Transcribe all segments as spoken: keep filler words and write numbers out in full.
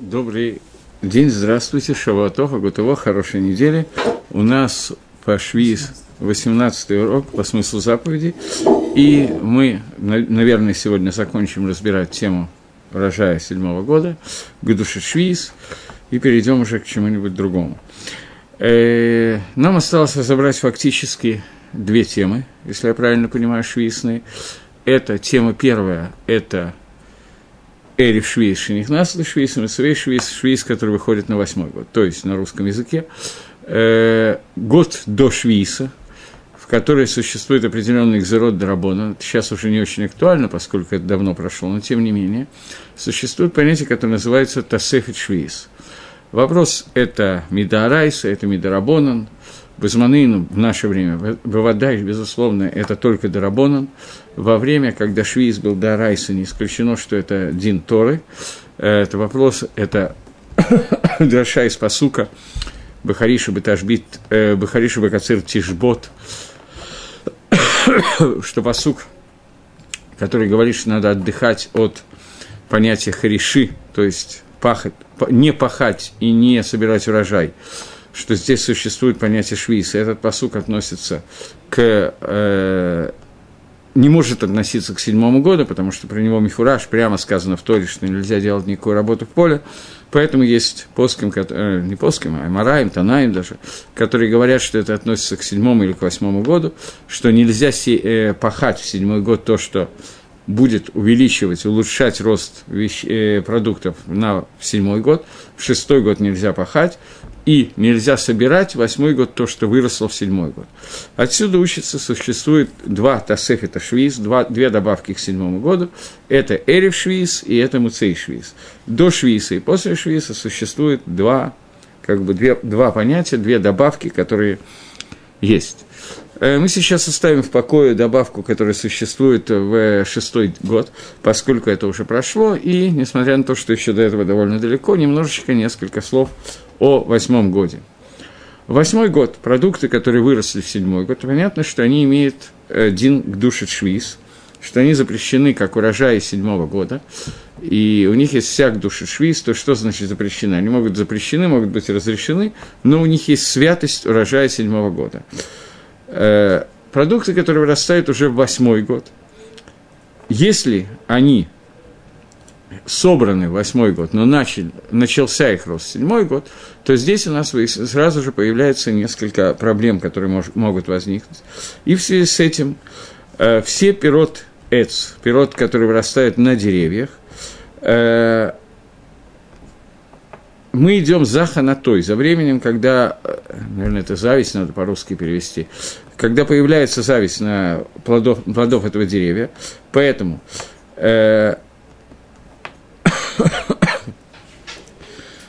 Добрый день, здравствуйте, шавуатова, готово, хорошей недели. У нас по швиз восемнадцатый урок по смыслу заповедей. И мы, наверное, сегодня закончим разбирать тему урожая седьмого года, Гдушат швиз, и перейдем уже к чему-нибудь другому. Нам осталось разобрать фактически две темы, если я правильно понимаю, швизные. Это тема первая, это... Эриф швейс, шенихнас, швейс, мецвей, швейс, швейс, который выходит на восьмой год, то есть на русском языке. Э, год до швейса, в который существует определенный экзерот драбона, сейчас уже не очень актуально, поскольку это давно прошло, но тем не менее, существует понятие, которое называется тасефет швейс. Вопрос – это мидаарайса, это мидаарабонан, базманейну в наше время, бавадай, безусловно, это только дарабонан. Во время, когда швиз был до Райса, не исключено, что это Дин Торы. Это вопрос, это Драша из Пасука, Бахариша Беташбит, Бахариша Бакацир Тишбот, что Пасук, который говорит, что надо отдыхать от понятия хариши, то есть пахать, не пахать и не собирать урожай, что здесь существует понятие швиз. И этот Пасук относится к... Э, не может относиться к седьмому году, потому что про него мифураж, прямо сказано в Торе, что нельзя делать никакую работу в поле. Поэтому есть поским, э, не поским, а мараим, танаим даже, которые говорят, что это относится к седьмому или к восьмому году, что нельзя си, э, пахать в седьмой год то, что будет увеличивать, улучшать рост вещ, э, продуктов на седьмой год, в шестой год нельзя пахать, и нельзя собирать восьмой год то, что выросло в седьмой год. Отсюда учится, существует два тасефета швиз, два, две добавки к седьмому году. Это эрев швиз и это муцей швиз. До швиза и после швиза существует два, как бы две, два понятия, две добавки, которые есть. Мы сейчас оставим в покое добавку, которая существует в шестой год, поскольку это уже прошло, и, несмотря на то, что еще до этого довольно далеко, немножечко, несколько слов о восьмом годе. Восьмой год, продукты, которые выросли в седьмой год, понятно, что они имеют дин гдушат швиз, что они запрещены как урожаи седьмого года, и у них есть вся гдушат швиз, то что значит запрещены? Они могут быть запрещены, могут быть разрешены, но у них есть святость урожая седьмого года. Продукты, которые вырастают уже в восьмой год, если они собраны в восьмой год, но начали, начался их рост в седьмой год, то здесь у нас сразу же появляется несколько проблем, которые мож, могут возникнуть. И в связи с этим э, все пирот эц, пирот, которые вырастают на деревьях, э, мы идем за ханатой, за временем, когда, наверное, это зависть, надо по-русски перевести, когда появляется зависть на плодов, плодов этого деревья, поэтому э,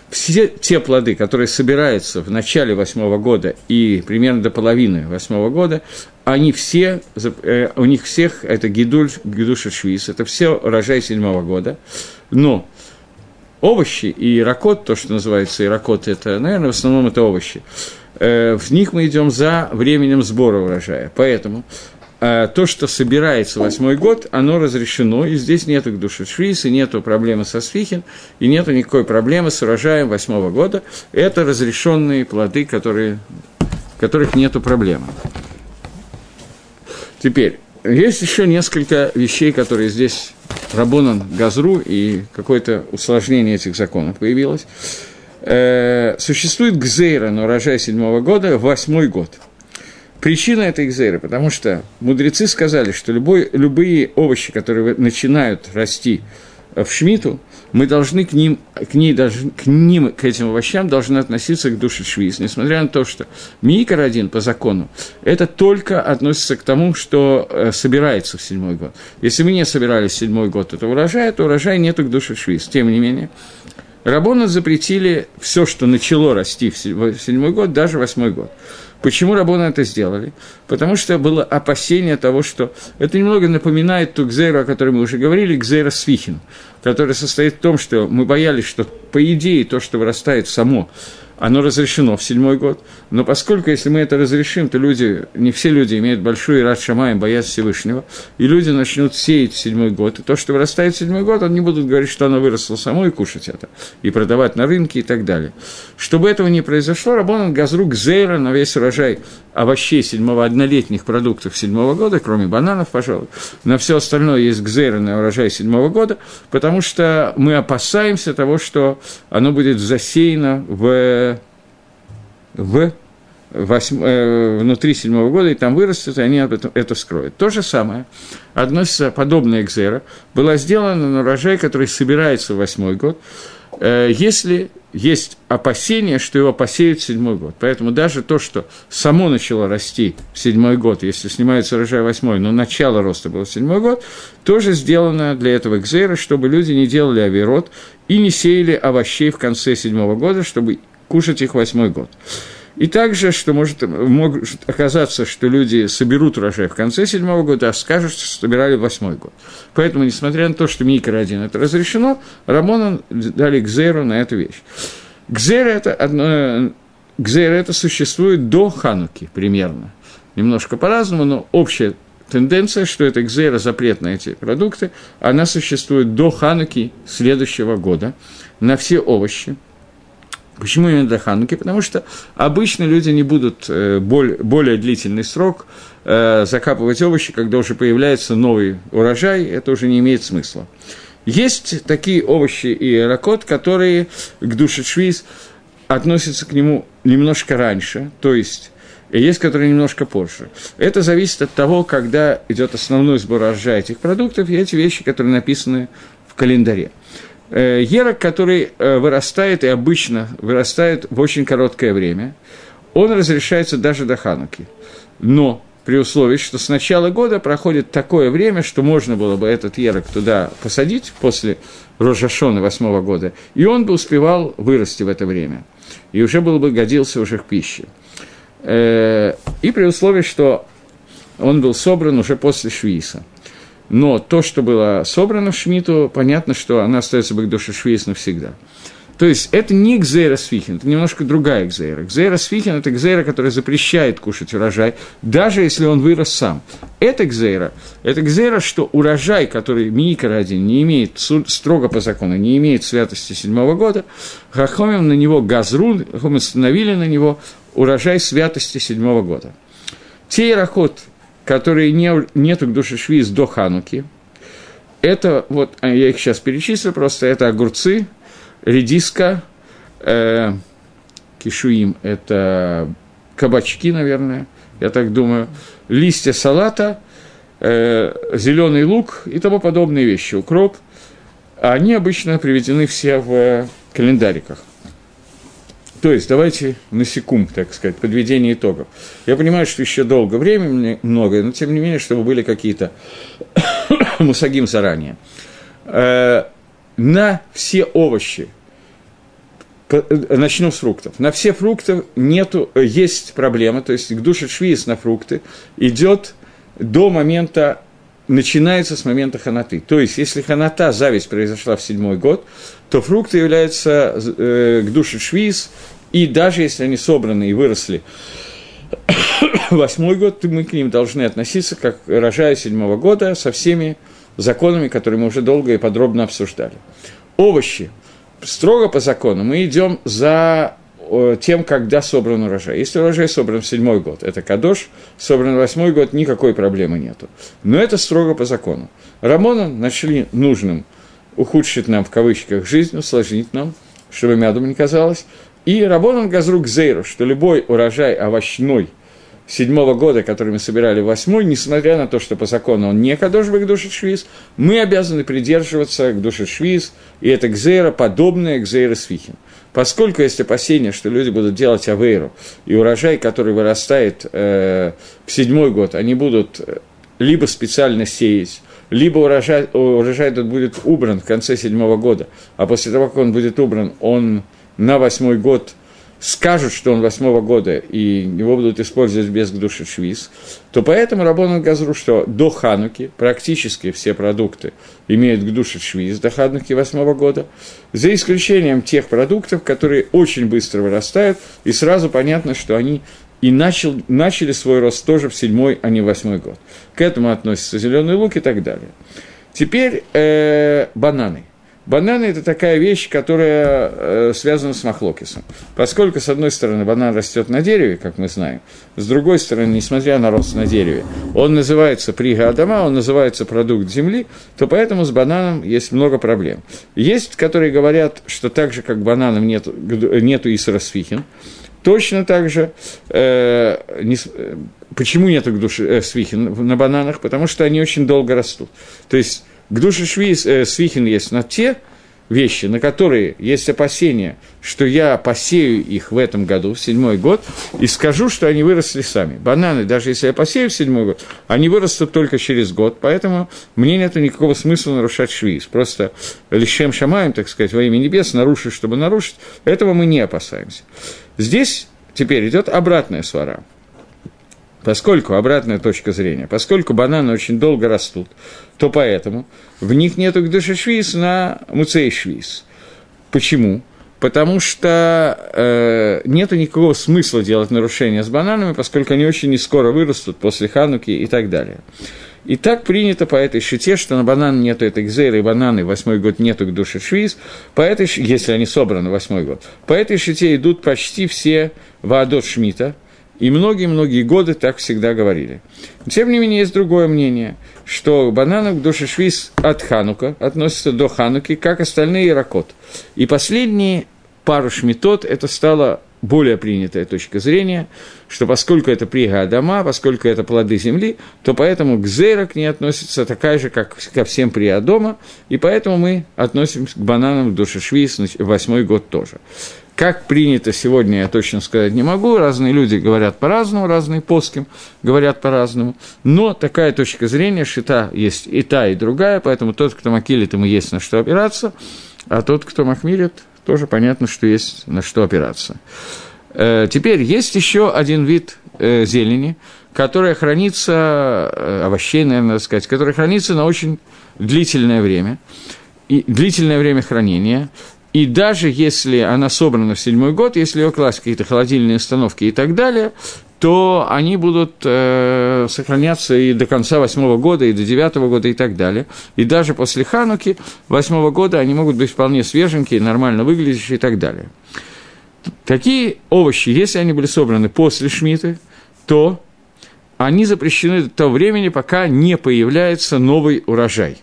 все те плоды, которые собираются в начале восьмого года и примерно до половины восьмого года, они все, э, у них всех это гидуль, гидушат швиз, это все урожай седьмого года, но овощи и ракот, то, что называется иракот, это, наверное, в основном это овощи. В них мы идем за временем сбора урожая. Поэтому то, что собирается восьмой год, оно разрешено, и здесь нету гдушат швиз, и нету проблемы со свихин, и нету никакой проблемы с урожаем восьмого года. Это разрешенные плоды, которые, которых нету проблемы. Теперь, есть еще несколько вещей, которые здесь... Рабонан Газру, и какое-то усложнение этих законов появилось. Э, существует гзейра на урожай седьмого года в восьмой год. Причина этой гзейры, потому что мудрецы сказали, что любой, любые овощи, которые начинают расти в шмиту, мы должны к ним, к, ней, к ним, к этим овощам должны относиться к душе швиз, несмотря на то, что миикар один по закону, это только относится к тому, что собирается в седьмой год. Если мы не собирались в седьмой год этого урожая, то урожая нету к душе швиз. Тем не менее, раббанан запретили все, что начало расти в седьмой год, даже в восьмой год. Почему раббанан это сделали? Потому что было опасение того, что это немного напоминает ту гзейру, о которой мы уже говорили, гзейра свихин, которая состоит в том, что мы боялись, что по идее то, что вырастает само, оно разрешено в седьмой год, но поскольку, если мы это разрешим, то люди, не все люди имеют большую ират шамаим, боязнь Всевышнего, и люди начнут сеять в седьмой год, и то, что вырастает в седьмой год, они будут говорить, что оно выросло само, и кушать это, и продавать на рынке и так далее. Чтобы этого не произошло, Раббанан газру гзейра на весь урожай овощей седьмого, однолетних продуктов седьмого года, кроме бананов, пожалуй, на все остальное есть гзейра на урожай седьмого года, потому что мы опасаемся того, что оно будет засеяно в В восьм, э, внутри седьмого года, и там вырастут, и они об этом, это вскроют. То же самое, одно подобное экзера было сделано на урожай, который собирается в восьмой год, э, если есть опасение, что его посеют в седьмой год. Поэтому даже то, что само начало расти в седьмой год, если снимается урожай восьмой, но начало роста было в седьмой год, тоже сделано для этого экзера, чтобы люди не делали авирот и не сеяли овощей в конце седьмого года, чтобы кушать их восьмой год. И также, что может, может оказаться, что люди соберут урожай в конце седьмого года, а скажут, что собирали восьмой год. Поэтому, несмотря на то, что микро-один это разрешено, Раббанан дали гзейру на эту вещь. Гзейра это, одно, гзейра это существует до Хануки примерно. Немножко по-разному, но общая тенденция, что это гзейра, запрет на эти продукты, она существует до Хануки следующего года на все овощи. Почему именно до Хануки? Потому что обычно люди не будут более, более длительный срок закапывать овощи, когда уже появляется новый урожай, это уже не имеет смысла. Есть такие овощи и ракот, которые к душе швиз относятся к нему немножко раньше, то есть есть, которые немножко позже. Это зависит от того, когда идет основной сбор урожая этих продуктов и эти вещи, которые написаны в календаре. Ерок, который вырастает и обычно вырастает в очень короткое время, он разрешается даже до Хануки. Но при условии, что с начала года проходит такое время, что можно было бы этот ерок туда посадить после Рош ха-Шана восьмого года, и он бы успевал вырасти в это время, и уже был бы годился уже к пище. И при условии, что он был собран уже после Швииса. Но то, что было собрано в Шмиту, понятно, что она остается бы к душе Швейц навсегда. То есть это не гзейра свихин, это немножко другая гзейра. Гзейра свихин – это гзейра, которая запрещает кушать урожай, даже если он вырос сам. Это гзейра, это гзейра, что урожай, который миикар один не имеет, строго по закону, не имеет святости седьмого года, хахомим на него газрун, хахомим установили на него урожай святости седьмого года. Те ирахот, которые не, нету к душе швиз до Хануки. Это, вот, я их сейчас перечислю просто, это огурцы, редиска, э, кишуим, это кабачки, наверное, я так думаю, листья салата, э, зеленый лук и тому подобные вещи, укроп. Они обычно приведены все в календариках. То есть, давайте на секунд, так сказать, подведение итогов. Я понимаю, что еще долго времени, многое, но тем не менее, чтобы были какие-то мусагим заранее. На все овощи, начну с фруктов, на все фрукты нету, есть проблема, то есть, гдушат швиис на фрукты идет до момента, начинается с момента ханоты. То есть, если ханота, зависть произошла в седьмой год, то фрукты являются э, гдушат швиис, и даже если они собраны и выросли в восьмой год, то мы к ним должны относиться как к урожаю седьмого года со всеми законами, которые мы уже долго и подробно обсуждали. Овощи. Строго по закону мы идем за тем, когда собран урожай. Если урожай собран в седьмой год, это кадош, собран в восьмой год, никакой проблемы нету. Но это строго по закону. Раббанан нашли нужным ухудшить нам, в кавычках, жизнь, усложнить нам, чтобы мядом не казалось. И Раббанан газру гзейру, что любой урожай овощной седьмого года, который мы собирали в восьмой, несмотря на то, что по закону он не кадош бы к душе швиз, мы обязаны придерживаться к душе швиз, и это гзейра, подобная гзейра свихин. Поскольку есть опасения, что люди будут делать авейру, и урожай, который вырастает э, в седьмой год, они будут либо специально сеять, либо урожай, урожай тут будет убран в конце седьмого года, а после того, как он будет убран, он на восьмой год скажут, что он восьмого года, и его будут использовать без гдуша швиз, то поэтому Раббанан Газру, что до Хануки практически все продукты имеют гдуша швиз до Хануки восьмого года, за исключением тех продуктов, которые очень быстро вырастают, и сразу понятно, что они и начал, начали свой рост тоже в седьмой, а не в восьмой год. К этому относятся зеленый лук и так далее. Теперь э, бананы. Бананы – это такая вещь, которая э, связана с махлокисом. Поскольку, с одной стороны, банан растет на дереве, как мы знаем, с другой стороны, несмотря на рост на дереве, он называется прига адама, он называется продукт земли, то поэтому с бананом есть много проблем. Есть, которые говорят, что так же, как бананов нету, нету исросфихин, точно так же, э, не, почему нету гдуша свихин на бананах, потому что они очень долго растут. То есть гдуша э, свихин есть на те вещи, на которые есть опасения, что я посею их в этом году, в седьмой год, и скажу, что они выросли сами. Бананы, даже если я посею в седьмой год, они вырастут только через год, поэтому мне нету никакого смысла нарушать швиз. Просто лишем шамаем, так сказать, во имя небес, нарушить, чтобы нарушить, этого мы не опасаемся. Здесь теперь идет обратная свара. Поскольку, обратная точка зрения, поскольку бананы очень долго растут, то поэтому в них нету гдуша швиз на муцей швиз. Почему? Потому что э, нету никакого смысла делать нарушения с бананами, поскольку они очень нескоро вырастут после Хануки и так далее. И так принято по этой шите, что на банан нету этой гзейры, и бананы в восьмой год нету гдуша швиз, по этой, если они собраны в восьмой год. По этой шите идут почти все ваадот Шмита, и многие-многие годы так всегда говорили. Тем не менее, есть другое мнение, что бананы в душе швиз от Ханука относятся до Хануки, как остальные ярокот. И последние пару шмитот это стало более принятая точка зрения, что поскольку это прига адама, поскольку это плоды земли, то поэтому к зейра к ней относится такая же, как ко всем прига адама, и поэтому мы относимся к бананам в душе швиз в восьмой год тоже. Как принято сегодня, я точно сказать не могу, разные люди говорят по-разному, разные поским говорят по-разному, но такая точка зрения, шита есть и та, и другая, поэтому тот, кто макилит, ему есть на что опираться, а тот, кто махмилит, тоже понятно, что есть на что опираться. Теперь есть еще один вид зелени, которая хранится, овощей, наверное, надо сказать, которая хранится на очень длительное время, и длительное время хранения. И даже если она собрана в седьмой год, если ее класть в какие-то холодильные установки и так далее, то они будут э, сохраняться и до конца восьмого года, и до девятого года, и так далее. И даже после Хануки восьмого года они могут быть вполне свеженькие, нормально выглядящие и так далее. Такие овощи, если они были собраны после Шмиты, то они запрещены до того времени, пока не появляется новый урожай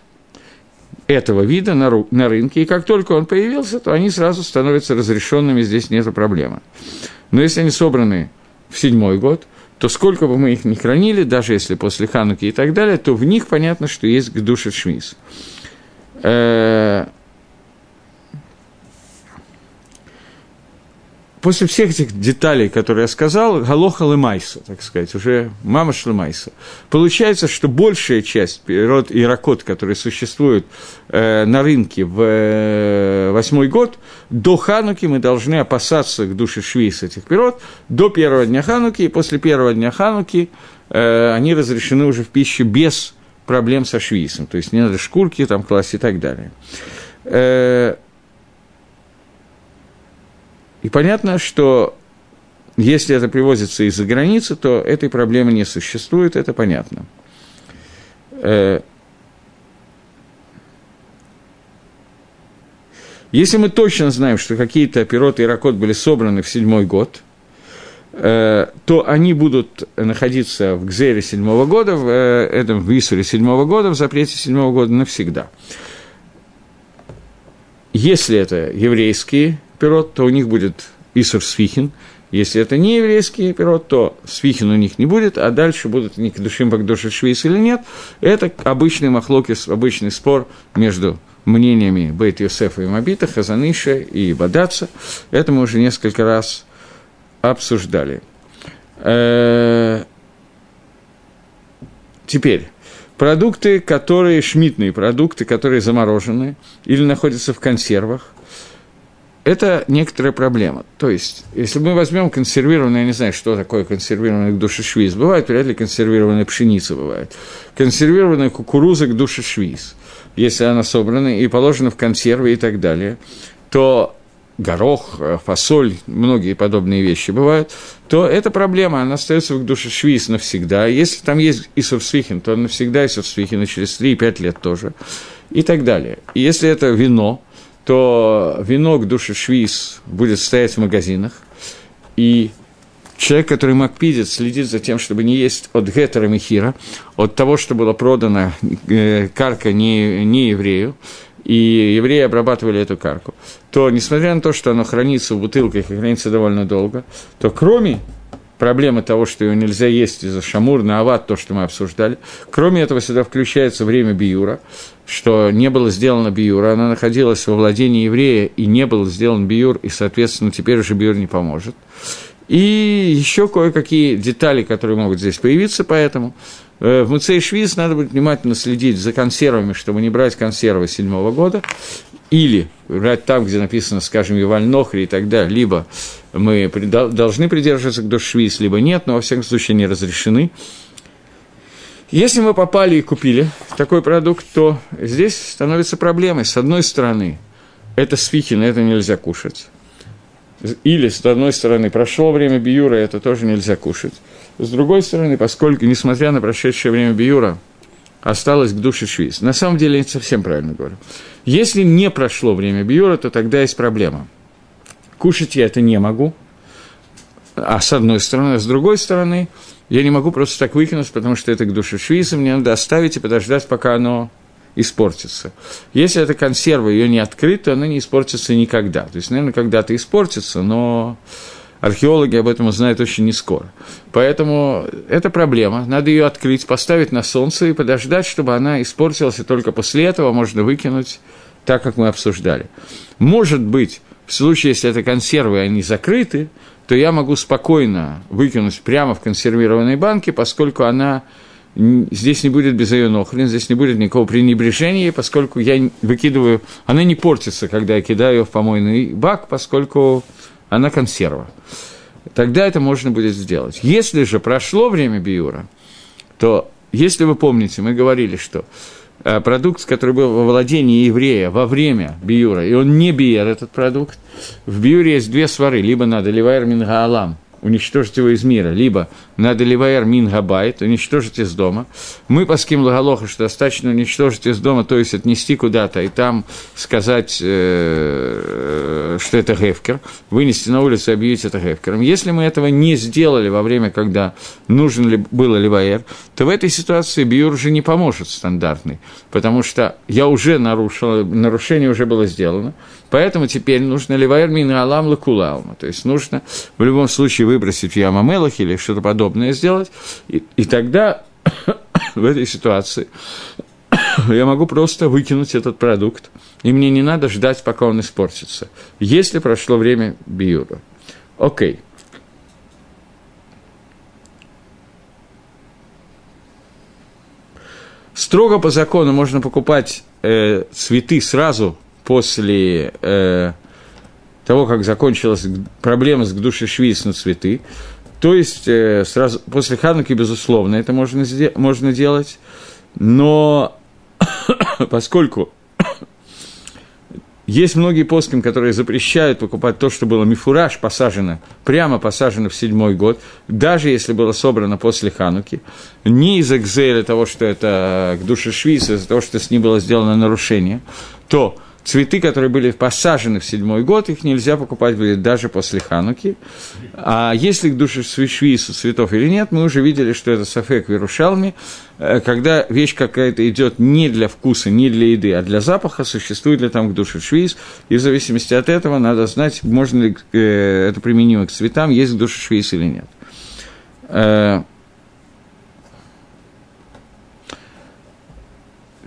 этого вида на, ру- на рынке, и как только он появился, то они сразу становятся разрешенными, здесь нет проблемы. Но если они собраны в седьмой год, то сколько бы мы их ни хранили, даже если после Хануки и так далее, то в них понятно, что есть гдуша швиз. После всех этих деталей, которые я сказал, галоха лемайса, так сказать, уже мама шлемайса, получается, что большая часть род и ракот, которые существуют э, на рынке в э, восьмой год, до Хануки мы должны опасаться к душе швейс этих пирот, до первого дня Хануки, и после первого дня Хануки э, они разрешены уже в пищу без проблем со швейсом, то есть не надо шкурки там класть и так далее. Э, И понятно, что если это привозится из-за границы, то этой проблемы не существует, это понятно. Если мы точно знаем, что какие-то пироты и ракот были собраны в седьмой год, то они будут находиться в гзере седьмого года, в этом висуре седьмого года, в запрете седьмого года навсегда. Если это еврейские пирот, то у них будет исур свихин. Если это не еврейский пирот, то свихин у них не будет, а дальше будут они к душим, как душит швейц или нет. Это обычный махлокис, обычный спор между мнениями Бейт Йосефа и Мабита, Хазаныша и Бадаца. Это мы уже несколько раз обсуждали. Теперь. Продукты, которые шмитные продукты, которые заморожены или находятся в консервах, Это некоторая проблема. То есть, если мы возьмем консервированное, я не знаю, что такое консервированный гдушишвиз, бывает, вряд ли консервированная пшеница бывает, консервированная кукуруза гдушишвиз, если она собрана и положена в консервы и так далее, то горох, фасоль, многие подобные вещи бывают, то эта проблема, она остается в гдушишвиз навсегда. Если там есть исурсвихин, то он навсегда исурсвихин, и через три-пять лет тоже, и так далее. И если это вино, то вино гдушишвиз будет стоять в магазинах, и человек, который макпидит, следит за тем, чтобы не есть от гетера мехира, от того, что было продано карка не, не еврею, и евреи обрабатывали эту карку, то, несмотря на то, что оно хранится в бутылках и хранится довольно долго, то кроме проблемы того, что его нельзя есть из-за шамур, наават, то, что мы обсуждали, кроме этого сюда включается время биюра, что не было сделано биюра, она находилась во владении еврея, и не был сделан биюр, и, соответственно, теперь уже биюр не поможет. И еще кое-какие детали, которые могут здесь появиться, поэтому в Муцей Швиз надо будет внимательно следить за консервами, чтобы не брать консервы седьмого года, или брать там, где написано, скажем, Юваль Нохри и так далее, либо мы должны придерживаться гдушишвиз, либо нет, но, во всяком случае, не разрешены. Если мы попали и купили такой продукт, то здесь становится проблемой. С одной стороны, это свихин, это нельзя кушать. Или, с одной стороны, прошло время биюра, это тоже нельзя кушать. С другой стороны, поскольку, несмотря на прошедшее время биюра, осталось гдушишвиз. На самом деле, я не совсем правильно говорю. Если не прошло время биюра, то тогда есть проблема. Кушать я это не могу, а с одной стороны, а с другой стороны, я не могу просто так выкинуть, потому что это гдушишвиз, мне надо оставить и подождать, пока оно испортится. Если эта консерва, ее не открыта, то она не испортится никогда. То есть, наверное, когда-то испортится, но археологи об этом узнают очень нескоро. Поэтому это проблема. Надо ее открыть, поставить на солнце и подождать, чтобы она испортилась, и только после этого можно выкинуть так, как мы обсуждали. Может быть, в случае, если это консервы, они закрыты, то я могу спокойно выкинуть прямо в консервированной банке, поскольку она здесь не будет без ее нохрен, здесь не будет никакого пренебрежения, поскольку я выкидываю, она не портится, когда я кидаю ее в помойный бак, поскольку она консерва. Тогда это можно будет сделать. Если же прошло время биюра, то, если вы помните, мы говорили, что продукт, который был во владении еврея во время биюра, и он не биер, этот продукт, в биюре есть две свары, либо надо ливаэр мин гаалам, уничтожить его из мира, либо надо ливаэр мин габайт, уничтожить из дома. Мы паским лагалоха, что достаточно уничтожить из дома, то есть отнести куда-то и там сказать, э, что это гефкер, вынести на улицу и объявить это гефкером. Если мы этого не сделали во время, когда нужен ли, было ливаэр, то в этой ситуации биюр уже не поможет стандартный, потому что я уже нарушил, нарушение уже было сделано, поэтому теперь нужно ливаэр мин гаалам лакулалма, то есть нужно в любом случае выбросить в Ямамелах или что-то подобное сделать, и, и тогда в этой ситуации я могу просто выкинуть этот продукт, и мне не надо ждать, пока он испортится, если прошло время биюра. Окей. Строго по закону можно покупать э, цветы сразу после э, того, как закончилась проблема с гдушишвиз на цветы, то есть сразу после Хануки, безусловно, это можно, можно делать, но поскольку есть многие поским, которые запрещают покупать то, что было мифураж, посажено, прямо посажено в седьмой год, даже если было собрано после Хануки, не из-за гзеля того, что это гдушишвиз, из-за того, что с ним было сделано нарушение, то цветы, которые были посажены в седьмой год, их нельзя покупать будет даже после Хануки. А если к душе свишвису цветов или нет, мы уже видели, что это сафек вирушалми, когда вещь какая-то идет не для вкуса, не для еды, а для запаха, существует ли там к душе швиз, и в зависимости от этого надо знать, можно ли это применимо к цветам, есть к душе швиз или нет.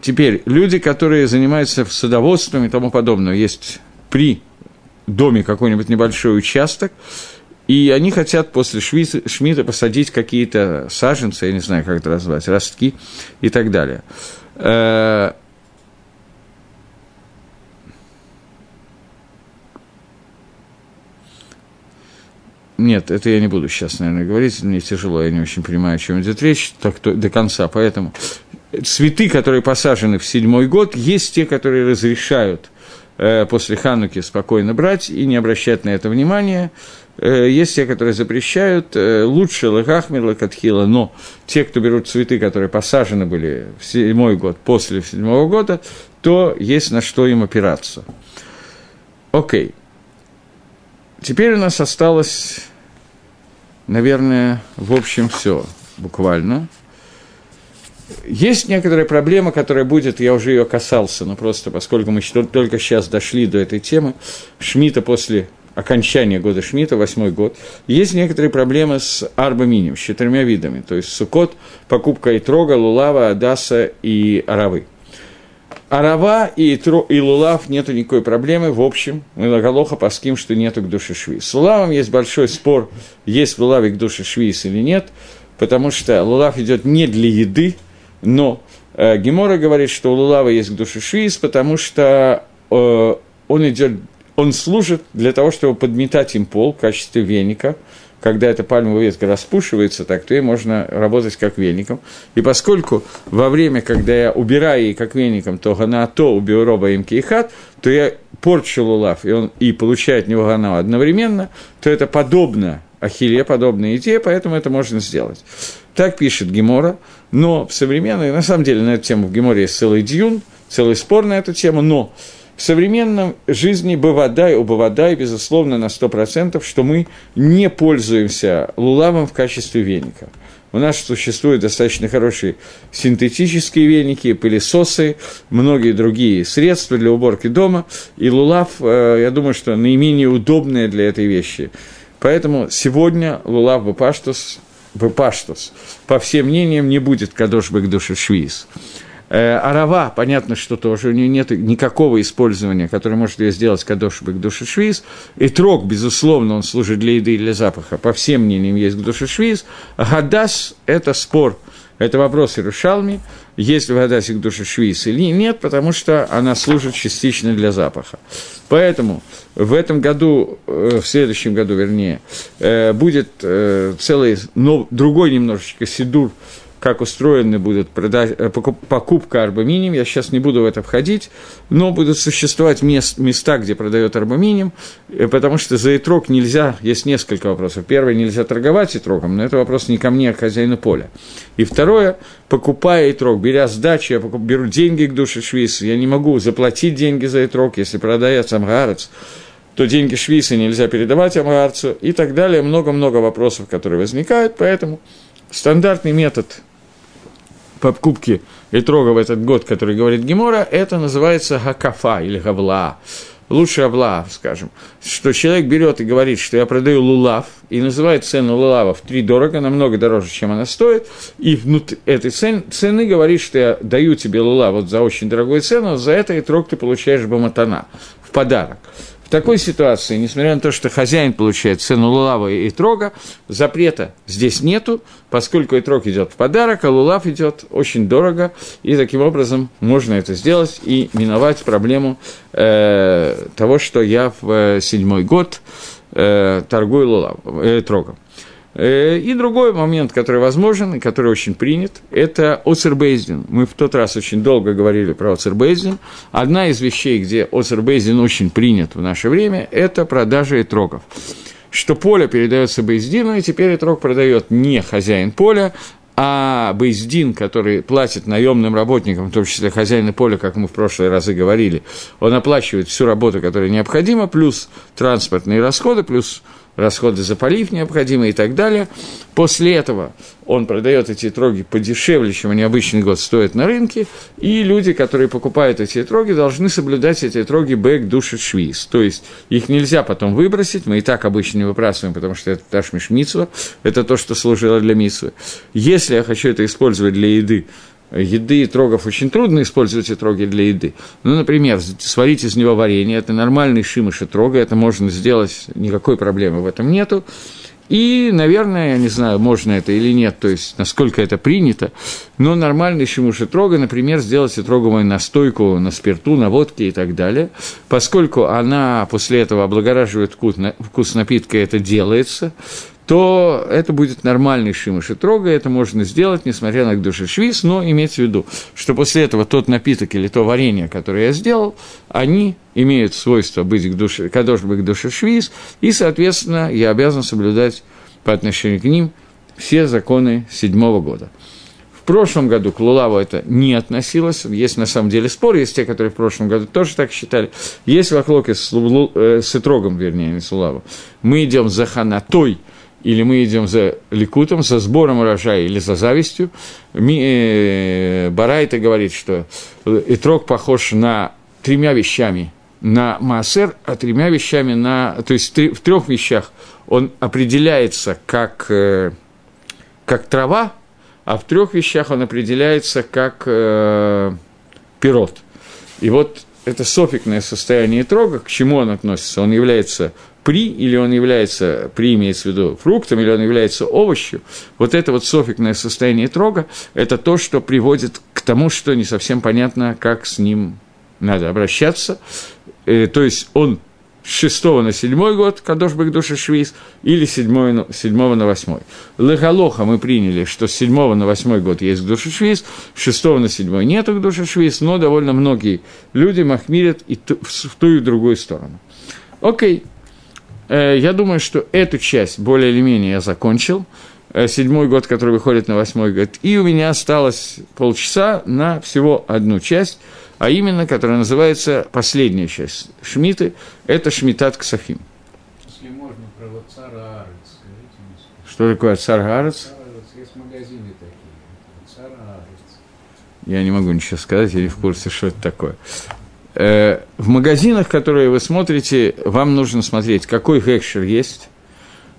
Теперь, люди, которые занимаются садоводством и тому подобное, есть при доме какой-нибудь небольшой участок, и они хотят после шмита посадить какие-то саженцы, я не знаю, как это назвать, ростки и так далее. Нет, это я не буду сейчас, наверное, говорить, мне тяжело, я не очень понимаю, о чем идет речь так, то, до конца, поэтому цветы, которые посажены в седьмой год, есть те, которые разрешают э, после Хануки спокойно брать и не обращать на это внимания, э, есть те, которые запрещают, э, лучше лахахмир, лакатхила, но те, кто берут цветы, которые посажены были в седьмой год, после седьмого года, то есть на что им опираться. Окей. Теперь у нас осталось... Наверное, в общем, все буквально. Есть некоторая проблема, которая будет, я уже ее касался, но просто поскольку мы только сейчас дошли до этой темы, Шмита после окончания года Шмита, восьмой год, есть некоторые проблемы с арбаминем, с четырьмя видами, то есть суккот, покупка итрога, лулава, адаса и аравы. Арава и, Тру, и лулав нету никакой проблемы, в общем, мы наголоха паским, что нету к душе швейс. С лулавом есть большой спор, есть в лулаве к душе швейс или нет, потому что лулав идет не для еды, но э, Гемора говорит, что у лулава есть к душе швейс, потому что э, он, идет, он служит для того, чтобы подметать им пол в качестве веника. Когда эта пальмовая ветка распушивается, так то ей можно работать как веником. И поскольку во время, когда я убираю ей как веником, то ганаато убил роба им кейхат, то я порчу лулав, и, он, и получаю от него ганао одновременно, то это подобно ахилле, подобно еде, поэтому это можно сделать. Так пишет Гемора, но в современной, на самом деле на эту тему в Геморе есть целый дьюн, целый спор на эту тему, но... В современной жизни бывадай, убывадай, безусловно, на сто процентов, что мы не пользуемся лулавом в качестве веника. У нас существуют достаточно хорошие синтетические веники, пылесосы, многие другие средства для уборки дома. И лулав, я думаю, что наименее удобное для этой вещи. Поэтому сегодня лулав бепаштус, бепаштус, по всем мнениям, не будет кадош бек душе швиис. Арава, понятно, что тоже у нее нет никакого использования, которое может ее сделать кадош бек-душе швиз. Итрог, безусловно, он служит для еды и для запаха. По всем мнениям есть к-душе швиз. Гадас – это спор, это вопрос Ирушалми, есть ли в Гадасе к-душе швиз или нет, потому что она служит частично для запаха. Поэтому в этом году, в следующем году, вернее, будет целый, но другой немножечко сидур, как устроены будет покупка арбаминим, я сейчас не буду в это входить, но будут существовать мест, места, где продают арбаминим, потому что за итрог нельзя, есть несколько вопросов. Первое, нельзя торговать итрогом, но это вопрос не ко мне, а к хозяину поля. И второе, покупая итрог, беря сдачу, я покуп, беру деньги к душе швейцу, я не могу заплатить деньги за итрог, если продается амгарец, то деньги швейца нельзя передавать амгарцу и так далее. Много-много вопросов, которые возникают, поэтому стандартный метод покупки итрога в этот год, который говорит Гемора, это называется гакафа или гавлаа. Лучше гавлаа, скажем. Что человек берет и говорит, что я продаю лулав, и называет цену лулава в три дорого, намного дороже, чем она стоит, и внутри этой цены говорит, что я даю тебе лулав вот за очень дорогую цену, а за это итрог ты получаешь баматана в подарок. В такой ситуации, несмотря на то, что хозяин получает цену лулава и итрога, запрета здесь нету, поскольку итрог идет в подарок, а лулав идет очень дорого, и таким образом можно это сделать и миновать проблему э, того, что я в седьмой год э, торгую лулавом, э, итрогом. И другой момент, который возможен и который очень принят, это Оцербейздин. Мы в тот раз очень долго говорили про Оцербейздин. Одна из вещей, где Оцербейздин очень принят в наше время, это продажа итрогов. Что поле передается Бейздину, и теперь итрог продает не хозяин поля, а Бейздин, который платит наемным работникам, в том числе хозяину поля, как мы в прошлые разы говорили, он оплачивает всю работу, которая необходима, плюс транспортные расходы, плюс расходы за полив необходимые и так далее. После этого он продает эти троги подешевле, чем они обычный год стоят на рынке, и люди, которые покупают эти троги, должны соблюдать эти троги бэк души швиз, то есть их нельзя потом выбросить, мы и так обычно не выбрасываем, потому что это ташмиш мицва, это то, что служило для мицвы. Если я хочу это использовать для еды, еды и трогов очень трудно использовать, и троги для еды. Ну, например, сварить из него варенье, это нормальный шимыш и трога, это можно сделать, никакой проблемы в этом нету. И, наверное, я не знаю, можно это или нет, то есть, насколько это принято, но нормально еще мушит рога, например, сделать отроговую настойку на спирту, на водке и так далее, поскольку она после этого облагораживает вкус, вкус напитка, это делается, то это будет нормальный шимуш и трога, это можно сделать, несмотря на кдуш-швиз, но иметь в виду, что после этого тот напиток или то варенье, которое я сделал, они имеют свойство быть кадош бы кдуш-швиз, и, соответственно, я обязан соблюдать по отношению к ним все законы седьмого года. В прошлом году к лулаву это не относилось, есть на самом деле спор, есть те, которые в прошлом году тоже так считали, есть вахлоки с, лу, э, с итрогом, вернее, не с лулавом. Мы идем за ханатой, или мы идем за ликутом, со сбором урожая, или за завистью. Барайта говорит, что итрог похож на тремя вещами, на маасер, а тремя вещами на... То есть в трех вещах он определяется как, как трава, а в трех вещах он определяется как э, пирот. И вот это софикное состояние итрога, к чему он относится? Он является... При, или он является, при имеется в виду фруктом, или он является овощем, вот это вот софикное состояние трога, это то, что приводит к тому, что не совсем понятно, как с ним надо обращаться. Э, то есть он с шестого на седьмой год, кадош бы кдуш швиз, или с седьмого на восьмой. Легалоха мы приняли, что с седьмого на восьмой год есть кдуш швиз, с шестого на седьмой нету кдуш швиз, но довольно многие люди махмирят и ту, в ту и в другую сторону. Окей. Я думаю, что эту часть более или менее я закончил. Седьмой год, который выходит на восьмой год. И у меня осталось полчаса на всего одну часть, а именно, которая называется последняя часть Шмиты. Это Шмитат Ксафим. Если можно, про Цар Аарец. Что такое Цар Аарец? Есть магазины такие. Цар Аарец. Я не могу ничего сказать, я не в курсе, что это такое. В магазинах, которые вы смотрите, вам нужно смотреть, какой гекшер есть,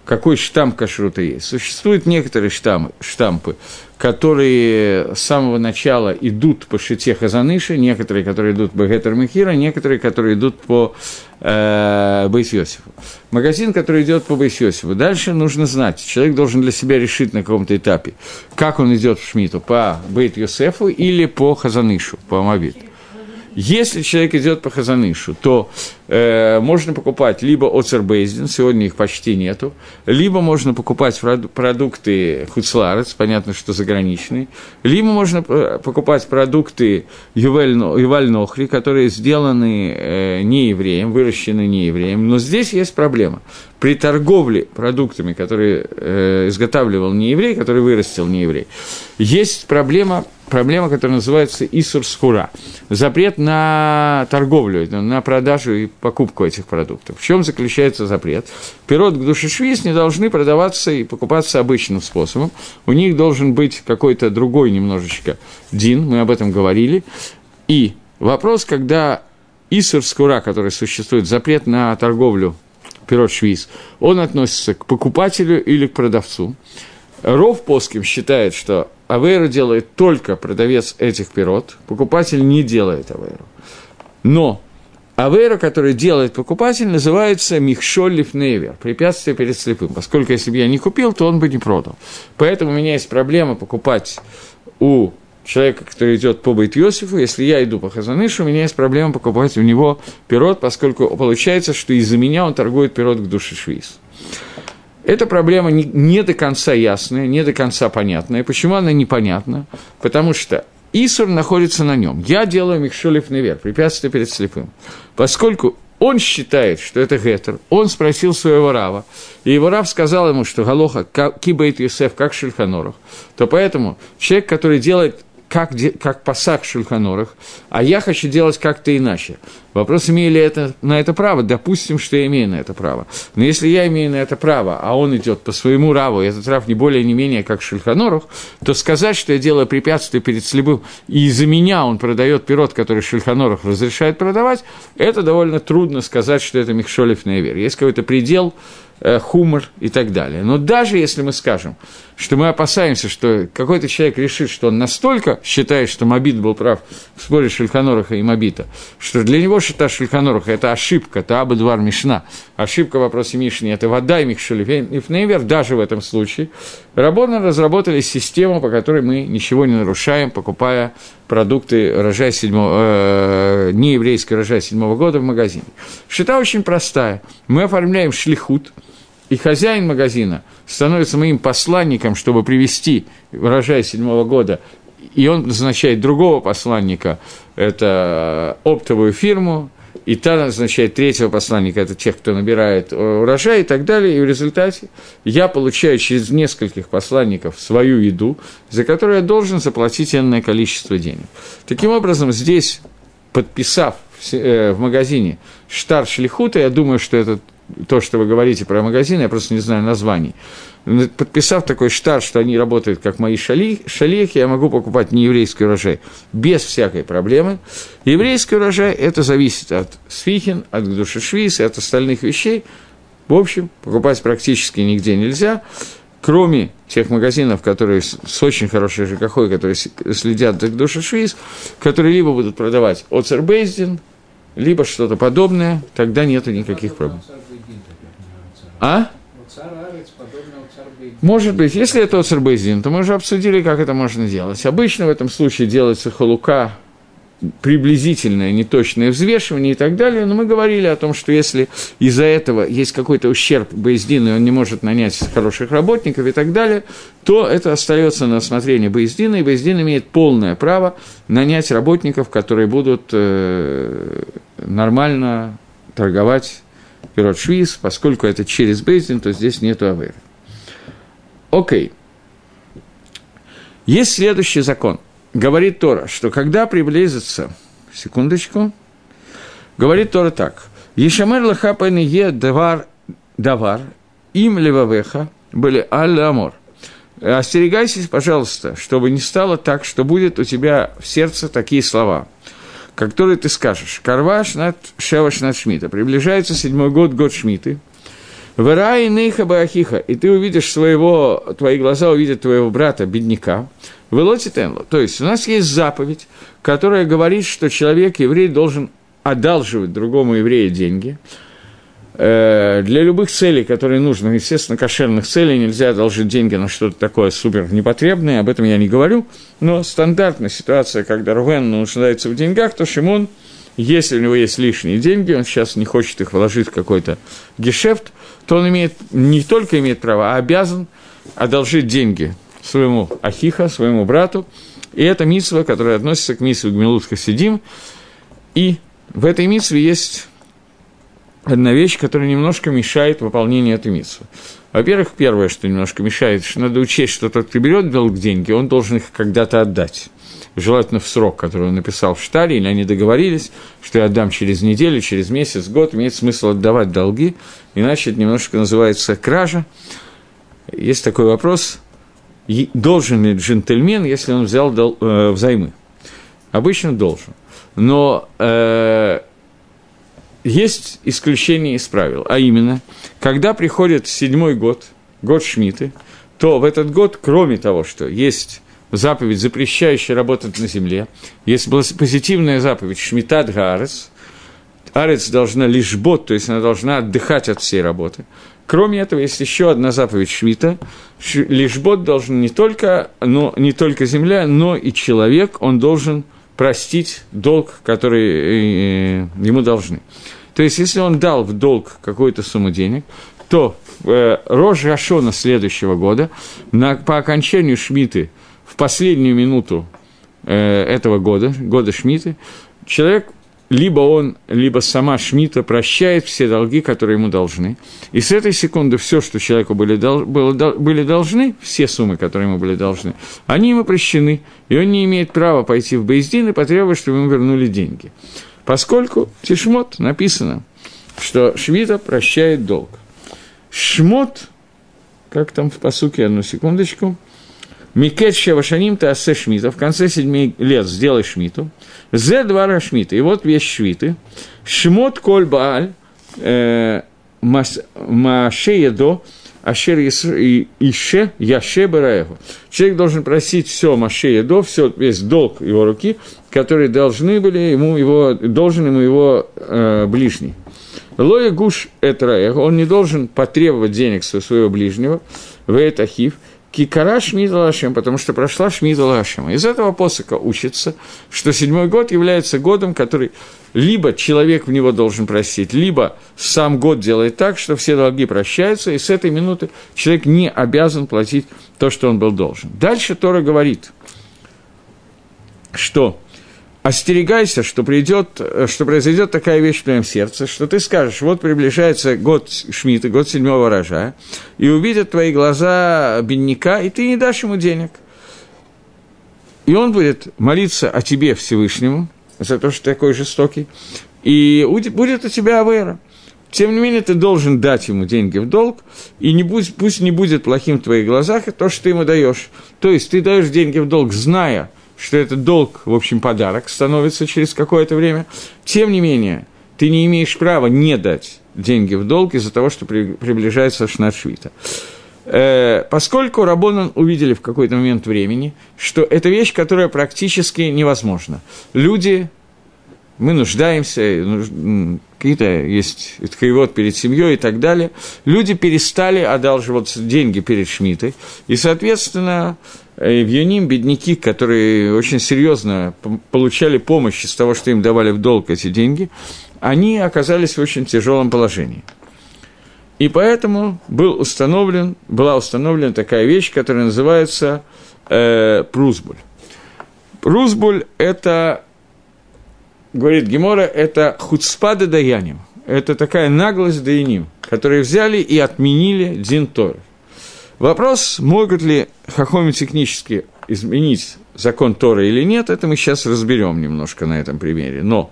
какой штамп кашрута есть. Существуют некоторые штампы, штампы, которые с самого начала идут по шите Хазаныша, некоторые, которые идут по Гетер Мехира, некоторые, которые идут по э, Бейс Йосефу. Магазин, который идет по Бейс Йосефу. Дальше нужно знать, человек должен для себя решить на каком-то этапе, как он идет в Шмиту, по Бейт Йосефу или по Хазанышу, по Мавиту. Если человек идет по Хазанышу, то э, можно покупать либо Оцер Бейздин, сегодня их почти нету, либо можно покупать продукты Хуцларец, понятно, что заграничные, либо можно покупать продукты Юваль Нохри, которые сделаны э, не евреем, выращены не евреем. Но здесь есть проблема. При торговле продуктами, которые э, изготавливал не еврей, который вырастил не еврей, есть проблема... Проблема, которая называется «Исур схура». Запрет на торговлю, на продажу и покупку этих продуктов. В чем заключается запрет? Пирот кдуш швиз не должны продаваться и покупаться обычным способом. У них должен быть какой-то другой немножечко дин, мы об этом говорили. И вопрос, когда «Исур схура», который существует, запрет на торговлю пирот швиз, он относится к покупателю или к продавцу. Ров Поским считает, что авейру делает только продавец этих пирот, покупатель не делает авейру. Но авейру, который делает покупатель, называется михшоль лифнейвер, препятствие перед слепым, поскольку если бы я не купил, то он бы не продал. Поэтому у меня есть проблема покупать у человека, который идет по Бейт Йосефу, если я иду по Хазанышу, у меня есть проблема покупать у него пирот, поскольку получается, что из-за меня он торгует пирот к душе швиз. Эта проблема не, не до конца ясная, не до конца понятная. Почему она непонятна? Потому что Исур находится на нем. Я делаю михшолев невер, препятствие перед слепым. Поскольку он считает, что это гетер, он спросил своего рава, и его рав сказал ему, что галоха кибейт Йосеф, как Шульхан Арух, то поэтому человек, который делает как, как пасак Шульхан Арух, а я хочу делать как-то иначе. Вопрос, имею ли это, на это право? Допустим, что я имею на это право. Но если я имею на это право, а он идет по своему раву, и этот рав не более, не менее, как Шульхан Арух, то сказать, что я делаю препятствие перед слепым, и из-за меня он продает пирот, который Шульхан Арух разрешает продавать, это довольно трудно сказать, что это михшолев невер. Есть какой-то предел, хумор и так далее. Но даже если мы скажем, что мы опасаемся, что какой-то человек решит, что он настолько считает, что Мабит был прав в споре Шульхан Аруха и Мабита, что для него шита Шульхан Аруха – это ошибка, это абадвар Мишна, ошибка в вопросе Мишни – это вода и Михшелифнейвер, даже в этом случае Раббоны разработали систему, по которой мы ничего не нарушаем, покупая продукты рожая седьмого, э, нееврейского рожая седьмого года в магазине. Шита очень простая. Мы оформляем шлихут, и хозяин магазина становится моим посланником, чтобы привести урожай седьмого года, и он назначает другого посланника, это оптовую фирму, и та назначает третьего посланника, это тех, кто набирает урожай и так далее, и в результате я получаю через нескольких посланников свою еду, за которую я должен заплатить энное количество денег. Таким образом, здесь, подписав в магазине «Штар Шлихута», я думаю, что это то, что вы говорите про магазин, я просто не знаю названий. Подписав такой штар, что они работают как мои шалихи, я могу покупать нееврейский урожай без всякой проблемы. Еврейский урожай – это зависит от сфихин, от гдушишвис и от остальных вещей. В общем, покупать практически нигде нельзя, кроме тех магазинов, которые с очень хорошей жкохой, которые следят за гдушишвис, которые либо будут продавать оцер бейздин, либо что-то подобное, тогда нету никаких проблем. А? Может быть, если это оцер бейздин, то мы уже обсудили, как это можно делать. Обычно в этом случае делается халука, приблизительное, неточное взвешивание и так далее, но мы говорили о том, что если из-за этого есть какой-то ущерб бейздину, и он не может нанять хороших работников и так далее, то это остается на усмотрение бейздина, и бейздин имеет полное право нанять работников, которые будут э, нормально торговать пирот швиз, поскольку это через бейздин, то здесь нету авейра. Окей. Есть следующий закон. Говорит Тора, что когда приблизится... Секундочку. Говорит Тора так. «Ешамер лаха пенеге давар, давар им левавеха были аль-амор». Остерегайся, пожалуйста, чтобы не стало так, что будет у тебя в сердце такие слова, которые ты скажешь. «Карваш над шеваш над шмита». Приближается седьмой год, год шмиты. «Вера и нейха баахиха». И ты увидишь своего... Твои глаза увидят твоего брата, бедняка. То есть у нас есть заповедь, которая говорит, что человек, еврей, должен одалживать другому еврею деньги для любых целей, которые нужны. Естественно, кошерных целей нельзя одолжить деньги на что-то такое супер непотребное, об этом я не говорю. Но стандартная ситуация, когда Рувен нуждается в деньгах, то Шимон, если у него есть лишние деньги, он сейчас не хочет их вложить в какой-то гешефт, то он имеет, не только имеет право, а обязан одолжить деньги своему Ахиха, своему брату. И это митсва, которая относится к митсве Гмилут Хасидим. И в этой митсве есть одна вещь, которая немножко мешает выполнению этой митсвы. Во-первых, первое, что немножко мешает, что надо учесть, что тот, кто берет в долг деньги, он должен их когда-то отдать. Желательно в срок, который он написал в штаре, или они договорились, что я отдам через неделю, через месяц, год. Имеет смысл отдавать долги, иначе это немножко называется кража. Есть такой вопрос... Должен ли джентльмен, если он взял дол, э, взаймы? Обычно должен. Но э, есть исключение из правил. А именно, когда приходит седьмой год, год Шмиты, то в этот год, кроме того, что есть заповедь, запрещающая работать на земле, есть позитивная заповедь «Шмитат гаарец», «Арец» должна лишбот, то есть она должна отдыхать от всей работы. Кроме этого, есть еще одна заповедь Шмита. Лишбот должен не только, но, не только земля, но и человек, он должен простить долг, который э, ему должны. То есть, если он дал в долг какую-то сумму денег, то э, Рош Хашана следующего года, на, по окончанию Шмиты, в последнюю минуту э, этого года, года Шмиты, человек... Либо он, либо сама Шмита прощает все долги, которые ему должны. И с этой секунды все, что человеку были, дол- были должны, все суммы, которые ему были должны, они ему прощены, и он не имеет права пойти в бейс-дин и потребовать, чтобы ему вернули деньги. Поскольку в Тишмот написано, что Шмита прощает долг. Шмот, как там в пасуке, одну секундочку, «Микет шевашаним таасе шмита», в конце седьми лет сделай шмиту, «зе двара шмита», и вот вещь швиты, «шмот коль бааль», э, Маашеедо, Ашер Ише, Яше Бараеву. Человек должен просить все Маашеедо, все, весь долг его руки, которые должны были ему его, должен ему его э, ближний. Лоя Гуш Этраех, он не должен потребовать денег со своего ближнего, Вэт Ахив, Кикара Шмида Лашем, потому что прошла Шмида Лашема. Из этого посока учится, что седьмой год является годом, который либо человек в него должен просить, либо сам год делает так, что все долги прощаются, и с этой минуты человек не обязан платить то, что он был должен. Дальше Тора говорит, что остерегайся, что придет, что произойдет такая вещь в твоем сердце, что ты скажешь, вот приближается год Шмита, год седьмого рожая, и увидят твои глаза бедняка, и ты не дашь ему денег. И он будет молиться о тебе Всевышнему за то, что ты такой жестокий, и будет у тебя авера. Тем не менее, ты должен дать ему деньги в долг, и не будь, пусть не будет плохим в твоих глазах то, что ты ему даешь. То есть ты даешь деньги в долг, зная, что этот долг, в общем, подарок становится через какое-то время. Тем не менее, ты не имеешь права не дать деньги в долг из-за того, что при, приближается Шнат Шмита. Э, поскольку Раббанан увидели в какой-то момент времени, что это вещь, которая практически невозможна. Люди, мы нуждаемся, нуж, какие-то есть ткаевод перед семьей и так далее. Люди перестали одалживаться деньги перед Шмитой, и, соответственно, в Юним бедняки, которые очень серьезно получали помощь из того, что им давали в долг эти деньги, они оказались в очень тяжелом положении. И поэтому был установлен, была установлена такая вещь, которая называется э, прусбуль. Прусбуль – это, говорит Гемора, это хуцпада даяним. Это такая наглость даяним, которые взяли и отменили дин Торы. Вопрос, могут ли хахомим технически изменить закон Торы или нет, это мы сейчас разберем немножко на этом примере. Но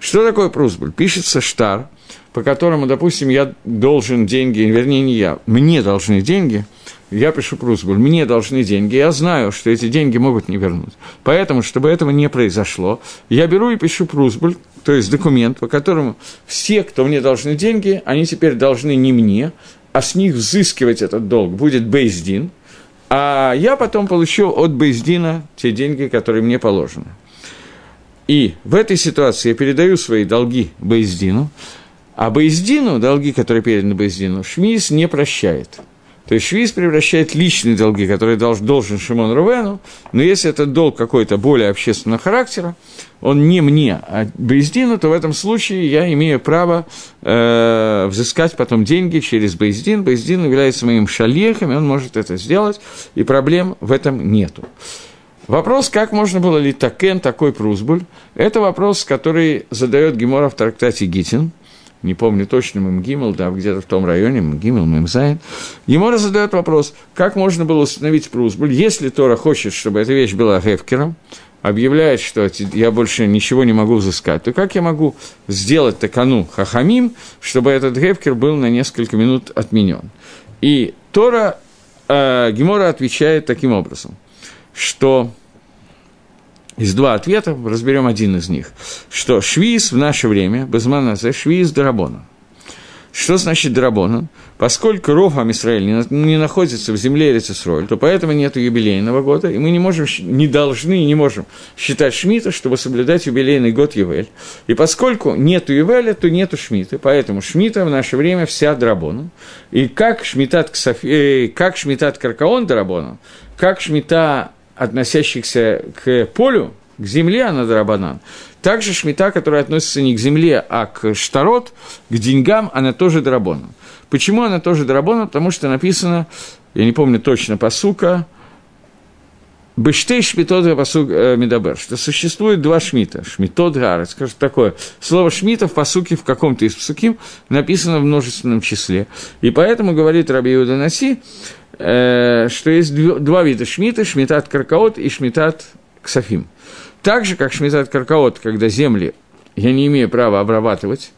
что такое прусбуль? Пишется штар, по которому, допустим, я должен деньги, вернее, не я, мне должны деньги, я пишу прусбуль, мне должны деньги, я знаю, что эти деньги могут не вернуть. Поэтому, чтобы этого не произошло, я беру и пишу прусбуль, то есть документ, по которому все, кто мне должны деньги, они теперь должны не мне, а с них взыскивать этот долг будет Бейс-Дин, а я потом получу от Бейс-Дина те деньги, которые мне положены. И в этой ситуации я передаю свои долги Бейс-Дину, а Бейс-Дину, долги, которые переданы Бейс-Дину, Шмис не прощает. То есть Шмис превращает личные долги, которые должен Шимон Рувену, но если этот долг какой-то более общественного характера, он не мне, а Бейс-Дину, то в этом случае я имею право э, взыскать потом деньги через Бейс-Дин. Бейс-Дин является моим шалехом, и он может это сделать, и проблем в этом нету. Вопрос, как можно было ли такен, такой прусбуль, это вопрос, который задает Гемора в трактате Гитин. Не помню точно, Мемгимел, да, где-то в том районе, Мемгимел, Мемзайн. Гемора задает вопрос, как можно было установить прусбуль, если Тора хочет, чтобы эта вещь была хефкером, объявляет, что я больше ничего не могу взыскать, то как я могу сделать такану хахамим, чтобы этот хефкер был на несколько минут отменен? И Тора, э, Гемора отвечает таким образом, что... Из два ответа, разберем один из них, что швиз в наше время, безманазе, швиз дарабона. Что значит дарабона? Поскольку ров Ам-Исраэль не находится в земле Эрец-Исраэль, то поэтому нет юбилейного года, и мы не можем, не должны, не можем считать Шмита, чтобы соблюдать юбилейный год Ювель. И поскольку нет Ювеля, то нет Шмита, поэтому Шмита в наше время вся дарабона. И как Шмитат Каркаон дарабона, как Шмита... относящихся к полю, к земле, она дарабанан. Также шмита, которая относится не к земле, а к штарот, к деньгам, она тоже дарабанан. Почему она тоже дарабанан? Потому что написано, я не помню точно пасука, «Бэштей шмитот пасук медабер», что существует два шмита, шмитот гаарец, скажем такое. Слово шмита в пасуке, в каком-то из пасуким, написано в множественном числе. И поэтому, говорит Раби Йеуда Наси, что есть два вида шмита, шмитат каркаот и шмитат ксафим. Так же, как шмитат каркаот, когда земли я не имею права обрабатывать,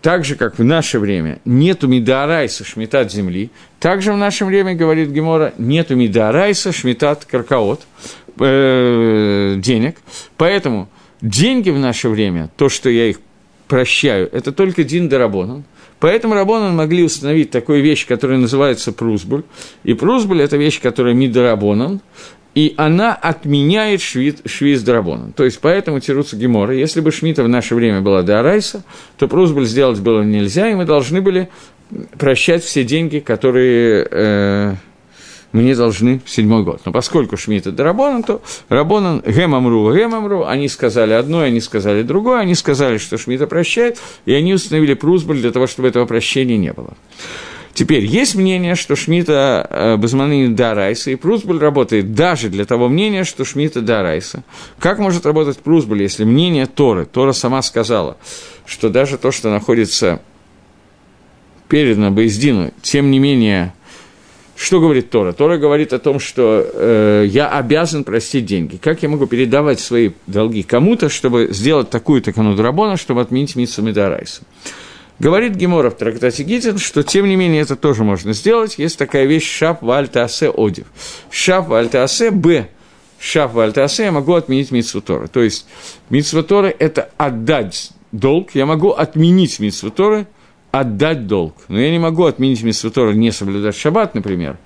так же, как в наше время нету мидаарайса шмитат земли, так же в наше время, говорит Гемора, нету мидаарайса шмитат каркаот э, денег. Поэтому деньги в наше время, то, что я их прощаю, это только дин дарабонан. Поэтому рабонан могли установить такую вещь, которая называется прусбуль. И прусбуль – это вещь, которая мидрабонан, и она отменяет швиз драбонан. То есть, поэтому тируца гемора. Если бы шмита в наше время была деорайса, то прусбуль сделать было нельзя, и мы должны были прощать все деньги, которые... Э, мне должны в седьмой год. Но поскольку шмита до рабонан, то рабонан гэм амру, гэм амру, они сказали одно, они сказали другое, они сказали, что шмита прощает, и они установили прусбуль для того, чтобы этого прощения не было. Теперь, есть мнение, что шмита базманы дарайса, и прусбуль работает даже для того мнения, что шмита дарайса. Как может работать прусбуль, если мнение Торы? Тора сама сказала, что даже то, что находится передано Бейс-Дину, тем не менее... Что говорит Тора? Тора говорит о том, что э, я обязан простить деньги. Как я могу передавать свои долги кому-то, чтобы сделать такую-то кану драбона, чтобы отменить мицву медарайса? Говорит Гемора в трактате Гитин, что, тем не менее, это тоже можно сделать. Есть такая вещь «шап вааль таасе одев». «Шап вааль таасе б». «Шап вааль таасе» я могу отменить мицву Торы. То есть, мицва Торы – это отдать долг. Я могу отменить мицву Торы, отдать долг. Но я не могу отменить мицву Тора, не соблюдать шаббат, например.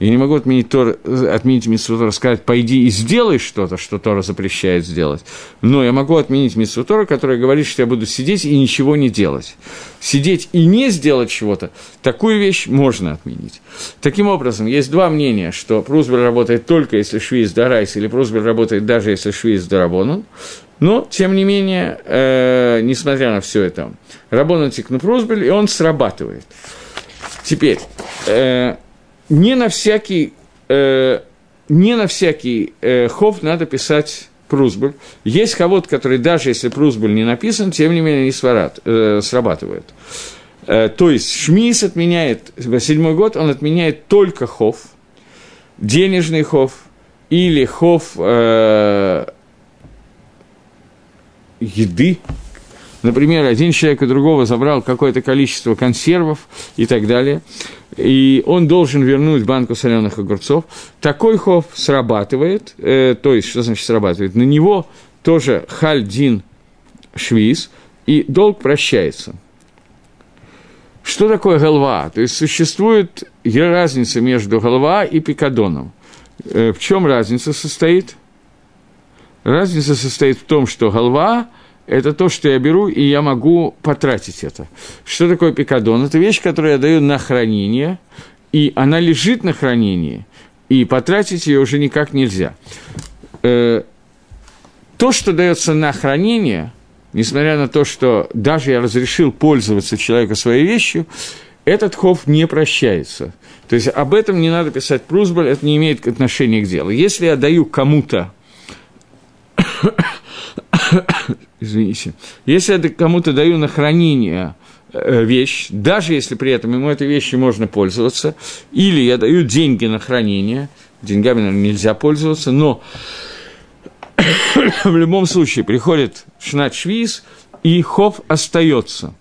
Я не могу отменить, Тор, отменить мицву Тора, сказать, пойди и сделай что-то, что Тора запрещает сделать. Но я могу отменить мицву Тора, которая говорит, что я буду сидеть и ничего не делать. Сидеть и не сделать чего-то, такую вещь можно отменить. Таким образом, есть два мнения, что прусбуль работает только, если швиз дарайс, или прусбуль работает даже, если швиз дарабонан. Но, тем не менее, э, несмотря на все это, рабонан тикну прусбуль, и он срабатывает. Теперь, э, не на всякий, э, не на всякий э, хоф надо писать прусбуль. Есть хавот, который даже если прусбуль не написан, тем не менее не сварат, э, срабатывает. Э, то есть, шмис отменяет, седьмой год, он отменяет только хоф, денежный хоф или хоф... Э, еды. Например, один человек у другого забрал какое-то количество консервов и так далее, и он должен вернуть банку соленых огурцов. Такой хоф срабатывает, э, то есть, что значит срабатывает? На него тоже хальдин швиз, и долг прощается. Что такое галва? То есть, существует разница между галва и пикадоном. Э, в чем разница состоит? Разница состоит в том, что галва – это то, что я беру, и я могу потратить это. Что такое пикадон? Это вещь, которую я даю на хранение, и она лежит на хранении, и потратить ее уже никак нельзя. То, что дается на хранение, несмотря на то, что даже я разрешил пользоваться человеку своей вещью, этот хоф не прощается. То есть об этом не надо писать прусбуль, это не имеет отношения к делу. Если я даю кому-то, извините, если я кому-то даю на хранение вещь, даже если при этом ему этой вещью можно пользоваться, или я даю деньги на хранение, деньгами, наверное, нельзя пользоваться, но в любом случае приходит шнат швиз, и хоф остается.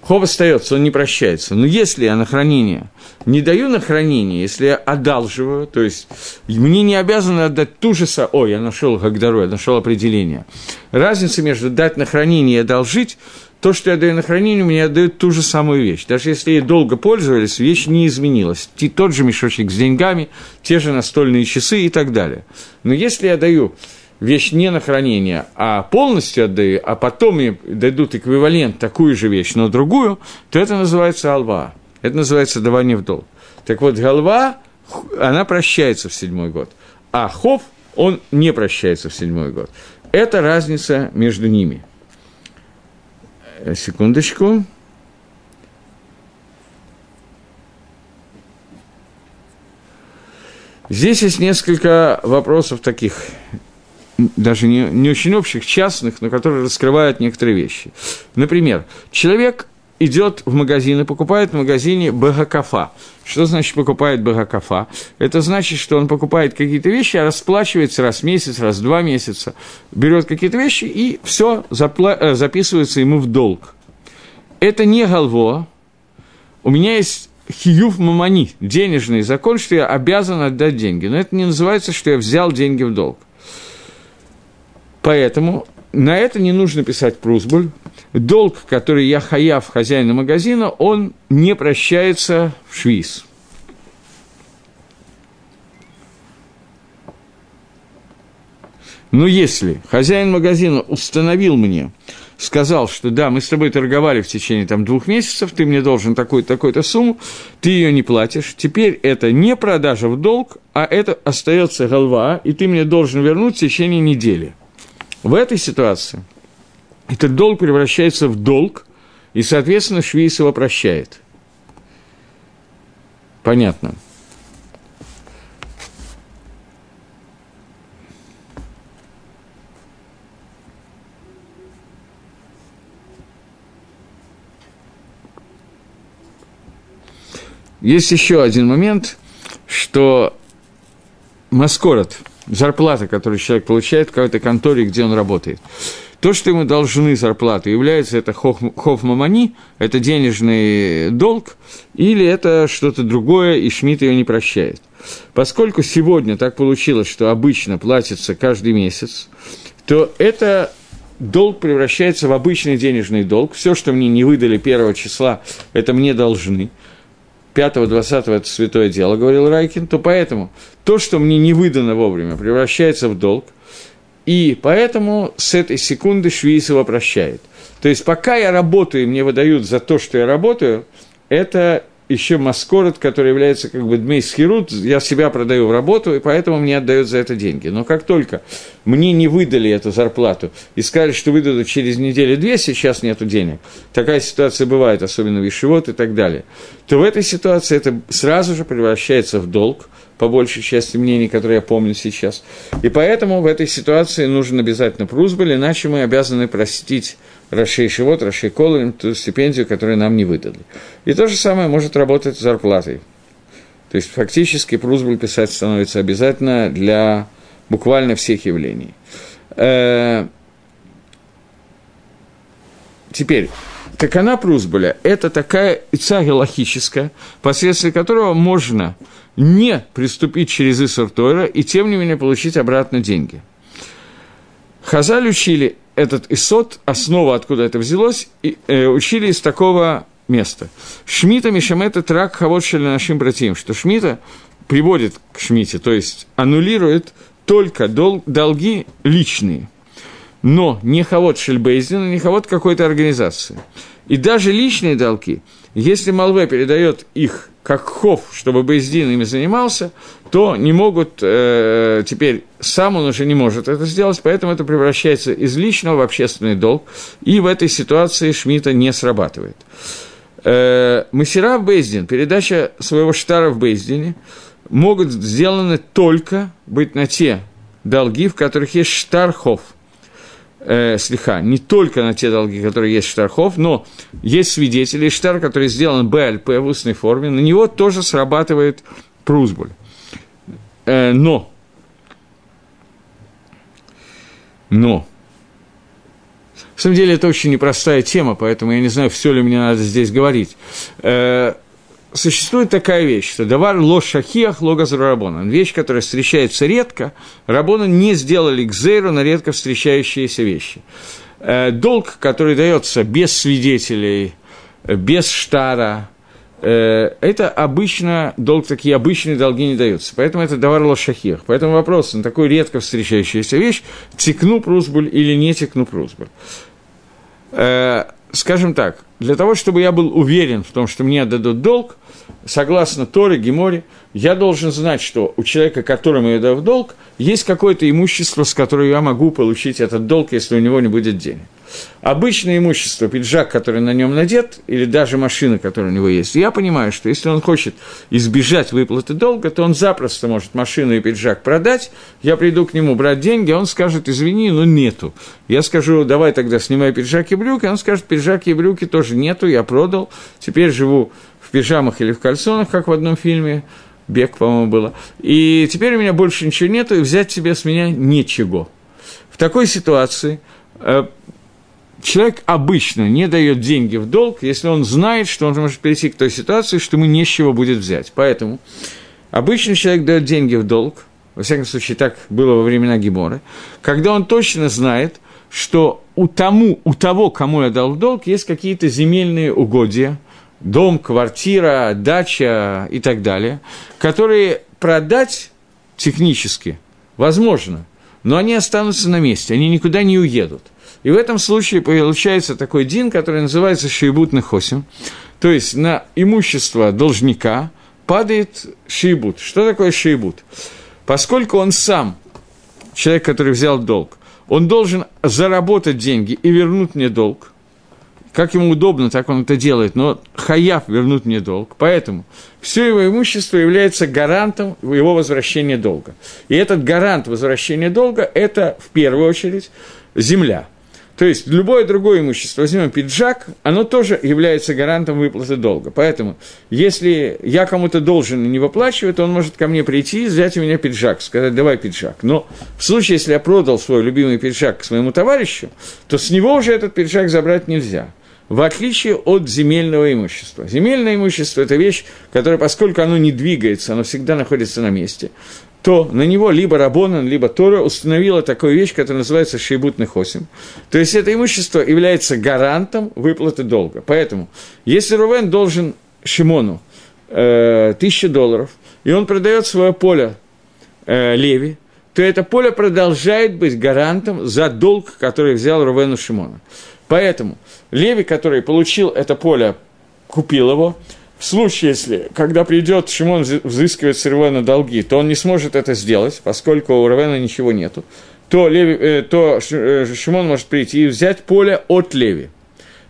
Хоф остается, он не прощается. Но если я на хранение не даю на хранение, если я одалживаю, то есть мне не обязаны отдать ту же самую... О, я нашел гагдару, я нашел определение. Разница между дать на хранение и одолжить, то, что я даю на хранение, мне отдают ту же самую вещь. Даже если ей долго пользовались, вещь не изменилась. Тот же мешочек с деньгами, те же настольные часы и так далее. Но если я даю... вещь не на хранение, а полностью отдаю, а потом мне дадут эквивалент, такую же вещь, но другую, то это называется алва. Это называется давание в долг. Так вот, галва, она прощается в седьмой год, а хоф, он не прощается в седьмой год. Это разница между ними. Секундочку. Здесь есть несколько вопросов таких... даже не, не очень общих, частных, но которые раскрывают некоторые вещи. Например, человек идет в магазин и покупает в магазине бэгакафа. Что значит покупает бэгакафа? Это значит, что он покупает какие-то вещи, а расплачивается раз в месяц, раз в два месяца, берет какие-то вещи, и все запла- записывается ему в долг. Это не галво. У меня есть хиюв мамани, денежный закон, что я обязан отдать деньги. Но это не называется, что я взял деньги в долг. Поэтому на это не нужно писать прусбуль, долг, который я хаяв хозяину магазина, он не прощается в швиз. Но если хозяин магазина установил мне, сказал, что да, мы с тобой торговали в течение там, двух месяцев, ты мне должен такую-то, такую-то сумму, ты ее не платишь, теперь это не продажа в долг, а это остается галва, и ты мне должен вернуть в течение недели. В этой ситуации этот долг превращается в долг, и, соответственно, швейц его прощает. Понятно. Есть еще один момент, что маскорот, зарплата, которую человек получает в какой-то конторе, где он работает, то, что ему должны зарплаты, является это хофмамани, это денежный долг, или это что-то другое, и Шмидт ее не прощает. Поскольку сегодня так получилось, что обычно платится каждый месяц, то это... долг превращается в обычный денежный долг. Все, что мне не выдали первого числа, это мне должны. пятого-двадцатого это святое дело, говорил Райкин. То поэтому то, что мне не выдано вовремя, превращается в долг. И поэтому с этой секунды швейц его прощает. То есть, пока я работаю, и мне выдают за то, что я работаю, это еще маскорот, который является как бы дмейсхирут, я себя продаю в работу, и поэтому мне отдают за это деньги. Но как только мне не выдали эту зарплату и сказали, что выдадут через неделю-две, сейчас нету денег, такая ситуация бывает, особенно в Ешивот и так далее, то в этой ситуации это сразу же превращается в долг, по большей части мнений, которые я помню сейчас. И поэтому в этой ситуации нужен обязательно прусбель, иначе мы обязаны простить Рашей Шивот, Рашей Колым, ту стипендию, которую нам не выдали. И то же самое может работать с зарплатой. То есть, фактически, прусбель писать становится обязательно для буквально всех явлений. Теперь, такана прусбеля – это такая ицага логическая, посредством которого можно не приступить через Иссур Тора и, тем не менее, получить обратно деньги. Хазаль учили этот Исот, основа, откуда это взялось, и, э, учили из такого места. Шмита Мишамета Трак Хавот Шель Нашим Братим, что Шмита приводит к Шмите, то есть аннулирует только дол- долги личные, но не Хавот Шель Бейздин, не Хавот какой-то организации. И даже личные долги, если Малве передает их как хов, чтобы Бейздин ими занимался, то не могут, э, теперь сам он уже не может это сделать, поэтому это превращается из личного в общественный долг, и в этой ситуации Шмита не срабатывает. Э, Масера в Бейздин, передача своего штара в Бейздине, могут сделаны только быть на те долги, в которых есть штар-хов. Э, слиха, не только на те долги, которые есть штархов, но есть свидетели, и штар, который сделан БЛП в устной форме, на него тоже срабатывает прусбуль. Э, но, но, в самом деле, это очень непростая тема, поэтому я не знаю, все ли мне надо здесь говорить. Э, Существует такая вещь, что давар ло шахиах ло газру рабонан. Вещь, которая встречается редко, рабоны не сделали гзейру на редко встречающиеся вещи. Долг, который дается без свидетелей, без штара, это обычно долг, такие обычные долги не даются. Поэтому это давар ло шахиах. Поэтому вопрос на такую редко встречающуюся вещь, текну прусбуль или не текну прусбуль. Скажем так, для того, чтобы я был уверен в том, что мне отдадут долг, согласно Торе, Геморе, я должен знать, что у человека, которому я даю долг, есть какое-то имущество, с которого я могу получить этот долг, если у него не будет денег. Обычное имущество, пиджак, который на нем надет, или даже машина, которая у него есть, я понимаю, что если он хочет избежать выплаты долга, то он запросто может машину и пиджак продать, я приду к нему брать деньги, он скажет, извини, но нету. Я скажу, давай тогда снимай пиджак и брюки, он скажет, пиджак и брюки тоже нету, я продал, теперь живу в пижамах или в кальсонах, как в одном фильме, «Бег», по-моему, было, и теперь у меня больше ничего нету, и взять тебе с меня ничего. В такой ситуации... Человек обычно не дает деньги в долг, если он знает, что он может перейти к той ситуации, что ему не с чего будет взять. Поэтому обычно человек дает деньги в долг, во всяком случае, так было во времена Геморы, когда он точно знает, что у, тому, у того, кому я дал в долг, есть какие-то земельные угодья, дом, квартира, дача и так далее, которые продать технически возможно, но они останутся на месте, они никуда не уедут. И в этом случае получается такой дин, который называется шиибут нехосим, то есть на имущество должника падает шиибут. Что такое шиибут? Поскольку он сам, человек, который взял долг, он должен заработать деньги и вернуть мне долг. Как ему удобно, так он это делает, но хаяв вернуть мне долг. Поэтому все его имущество является гарантом его возвращения долга. И этот гарант возвращения долга – это, в первую очередь, земля. То есть любое другое имущество, возьмем пиджак, оно тоже является гарантом выплаты долга. Поэтому, если я кому-то должен и не выплачиваю, то он может ко мне прийти и взять у меня пиджак, сказать, давай пиджак. Но в случае, если я продал свой любимый пиджак к своему товарищу, то с него уже этот пиджак забрать нельзя. В отличие от земельного имущества. Земельное имущество – это вещь, которая, поскольку оно не двигается, оно всегда находится на месте, то на него либо Рабонан, либо Тора установила такую вещь, которая называется шиибут нехосим. То есть это имущество является гарантом выплаты долга. Поэтому, если Рувен должен Шимону э, тысячу долларов, и он продает свое поле э, Леви, то это поле продолжает быть гарантом за долг, который взял Рувен у Шимона. Поэтому Леви, который получил это поле, купил его. В случае, если, когда придет Шимон взыскивать с Рувена долги, то он не сможет это сделать, поскольку у Рувена ничего нету, то, Леви, э, то Шимон может прийти и взять поле от Леви.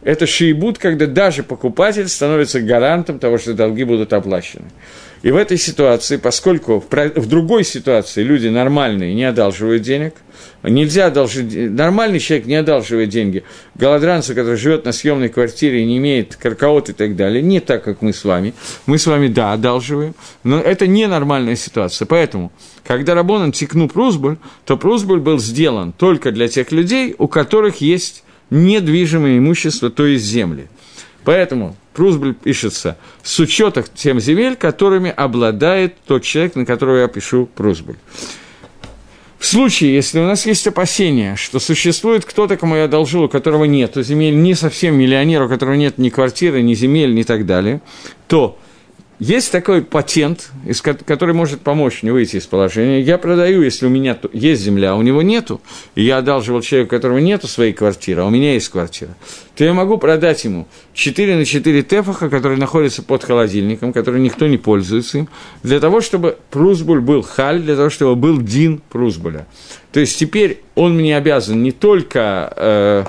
Это шиибут, когда даже покупатель становится гарантом того, что долги будут оплачены. И в этой ситуации, поскольку в другой ситуации люди нормальные не одалживают денег, нельзя одолжить, нормальный человек не одалживает деньги голодранцу, который живет на съемной квартире и не имеет каркаот и так далее, не так, как мы с вами. Мы с вами, да, одалживаем, но это ненормальная ситуация. Поэтому, когда Рабонан тикну прусбуль, то прусбуль был сделан только для тех людей, у которых есть недвижимое имущество, то есть земли. Поэтому прусбуль пишется с учетом тем земель, которыми обладает тот человек, на которого я пишу прусбуль. В случае, если у нас есть опасения, что существует кто-то, кому я одолжил, у которого нет земель, не совсем миллионер, у которого нет ни квартиры, ни земель, ни так далее, то есть такой патент, который может помочь мне выйти из положения. Я продаю, если у меня есть земля, а у него нету, и я одалживал человеку, у которого нету своей квартиры, а у меня есть квартира, то я могу продать ему четыре на четыре тефаха, которые находятся под холодильником, которые никто не пользуется им, для того, чтобы прусбуль был халь, для того, чтобы был дин прусбуля. То есть теперь он мне обязан не только э,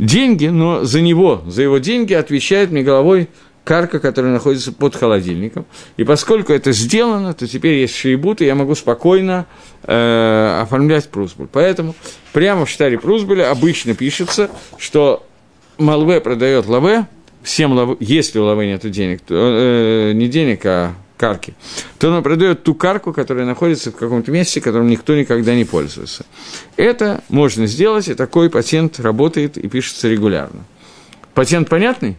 деньги, но за него, за его деньги отвечает мне головой карка, которая находится под холодильником. И поскольку это сделано, то теперь есть шиибут, и я могу спокойно э, оформлять прусбуль. Поэтому прямо в штаре прусбуля обычно пишется, что Малве продает Лаве, всем лаве, если у Лаве нет денег, то, э, не денег, а карки, то она продает ту карку, которая находится в каком-то месте, которым никто никогда не пользуется. Это можно сделать, и такой патент работает и пишется регулярно. Патент понятный?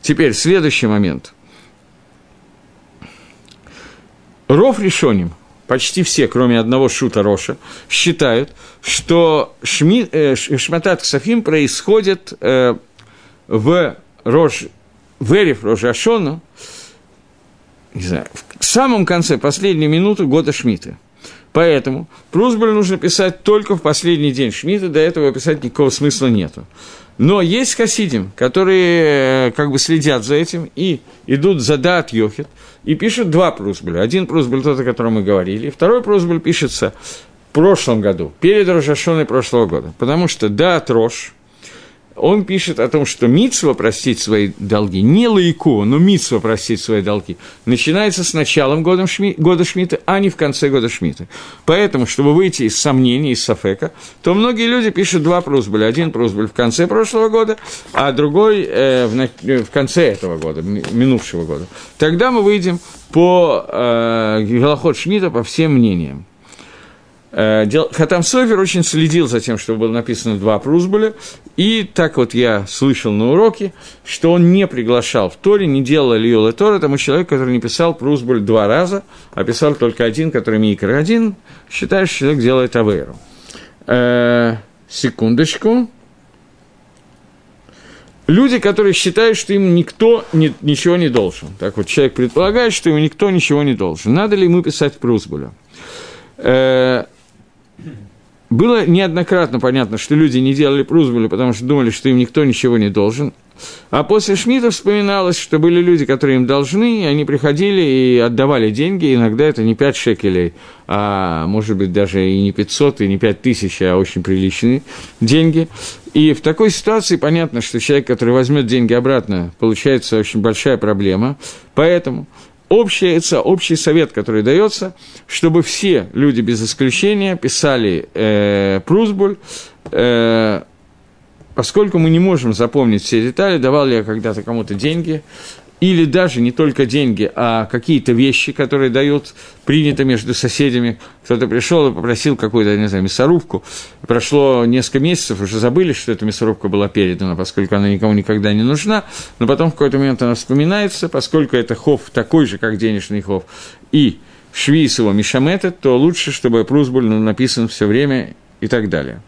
Теперь, следующий момент. Ров решоним, почти все, кроме одного Шута Роша, считают, что шми, э, Шматат Ксафим происходит э, в Рош, в Эрев Рош Ашона, не знаю, в самом конце, последнюю минуту года Шмита. Поэтому прусбуль нужно писать только в последний день Шмита, до этого писать никакого смысла нету. Но есть хасидим, которые как бы следят за этим и идут за Даат Йохид, и пишут два прусбуля. Один прусбуль тот, о котором мы говорили, второй прусбуль пишется в прошлом году, перед Рош Ашоной прошлого года. Потому что Даат Рош, он пишет о том, что мицва простить свои долги, не лаику, но мицва простить свои долги, начинается с началом года Шмита, а не в конце года Шмита. Поэтому, чтобы выйти из сомнений, из сафека, то многие люди пишут два прусбуля. Один прусбуль в конце прошлого года, а другой э, в, на... в конце этого года, минувшего года. Тогда мы выйдем по э, Галахот Шмита по всем мнениям. Хатам Софер очень следил за тем, чтобы было написано два прусбуля, и так вот я слышал на уроке, что он не приглашал в Торе, не делал Лиол и Тора тому человеку, который не писал прусбуль два раза, а писал только один, который микро один, считаешь, человек делает Авейру. Секундочку. Люди, которые считают, что им никто не, ничего не должен. Так вот, человек предполагает, что ему никто ничего не должен. Надо ли ему писать Прусбуля? Э-э- было неоднократно понятно, что люди не делали Прусбуля, потому что думали, что им никто ничего не должен. А после Шмидта вспоминалось, что были люди, которые им должны, и они приходили и отдавали деньги. Иногда это не пять шекелей, а может быть даже и не пятьсот, и не пять тысяч, а очень приличные деньги. И в такой ситуации понятно, что человек, который возьмет деньги обратно, получается очень большая проблема. Поэтому общий, общий совет, который дается, чтобы все люди без исключения писали э, Прусбуль, э, поскольку мы не можем запомнить все детали, давал ли я когда-то кому-то деньги, или даже не только деньги, а какие-то вещи, которые дают, принято между соседями. Кто-то пришел и попросил какую-то, не знаю, мясорубку. Прошло несколько месяцев, уже забыли, что эта мясорубка была передана, поскольку она никому никогда не нужна. Но потом в какой-то момент она вспоминается, поскольку это хов такой же, как денежный хов, и швейц его мишамета, то лучше, чтобы Прусбуль написан все время и так далее.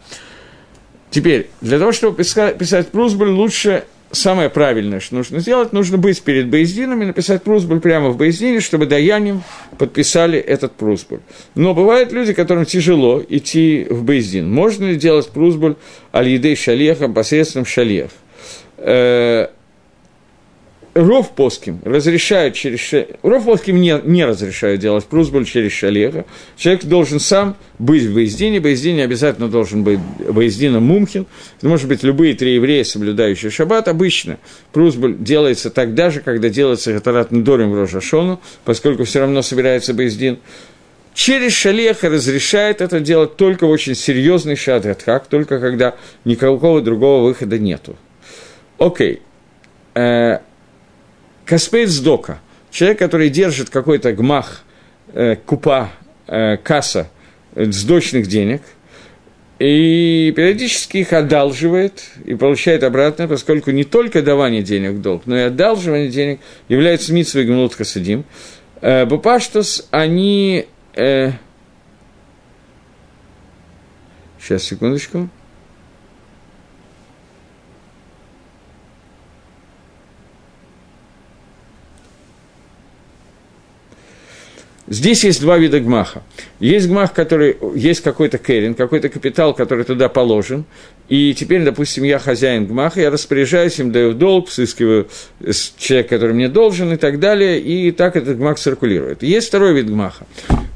Теперь, для того, чтобы писать Прусбуль, лучше, самое правильное, что нужно сделать, нужно быть перед Бейс-Дином и написать Прусбуль прямо в Бейс-Дине, чтобы даяним подписали этот Прусбуль. Но бывают люди, которым тяжело идти в Бейс-Дин. Можно ли делать Прусбуль аль-едей шалехом, посредством шалех? Ров Поским разрешают через шалеха. Ров Поским не, не разрешают делать Прусбуль через шалеха. Человек должен сам быть в Бейс-Дине. Бейс-Дине обязательно должен быть Бейс-Дином Мумхин. Это может быть любые три еврея, соблюдающие шаббат. Обычно Прусбуль делается тогда же, когда делается Хатарат Недорим в Рош ха-Шана, поскольку все равно собирается Бейс-Дин. Через шалеха разрешает это делать только в очень серьезный шадгатхак, только когда никакого другого выхода нету. Окей. Okay. Каспейц Дока, человек, который держит какой-то гмах, э, купа, э, касса э, сдочных денег, и периодически их одалживает и получает обратно, поскольку не только давание денег в долг, но и одалживание денег является митцвой гмилут хасидим. Э, Бупаштус, они... Э, сейчас, секундочку. Здесь есть два вида гмаха. Есть гмах, который... Есть какой-то керин, какой-то капитал, который туда положен. И теперь, допустим, я хозяин гмаха, я распоряжаюсь им, даю долг, взыскиваю человека, который мне должен и так далее. И так этот гмах циркулирует. Есть второй вид гмаха.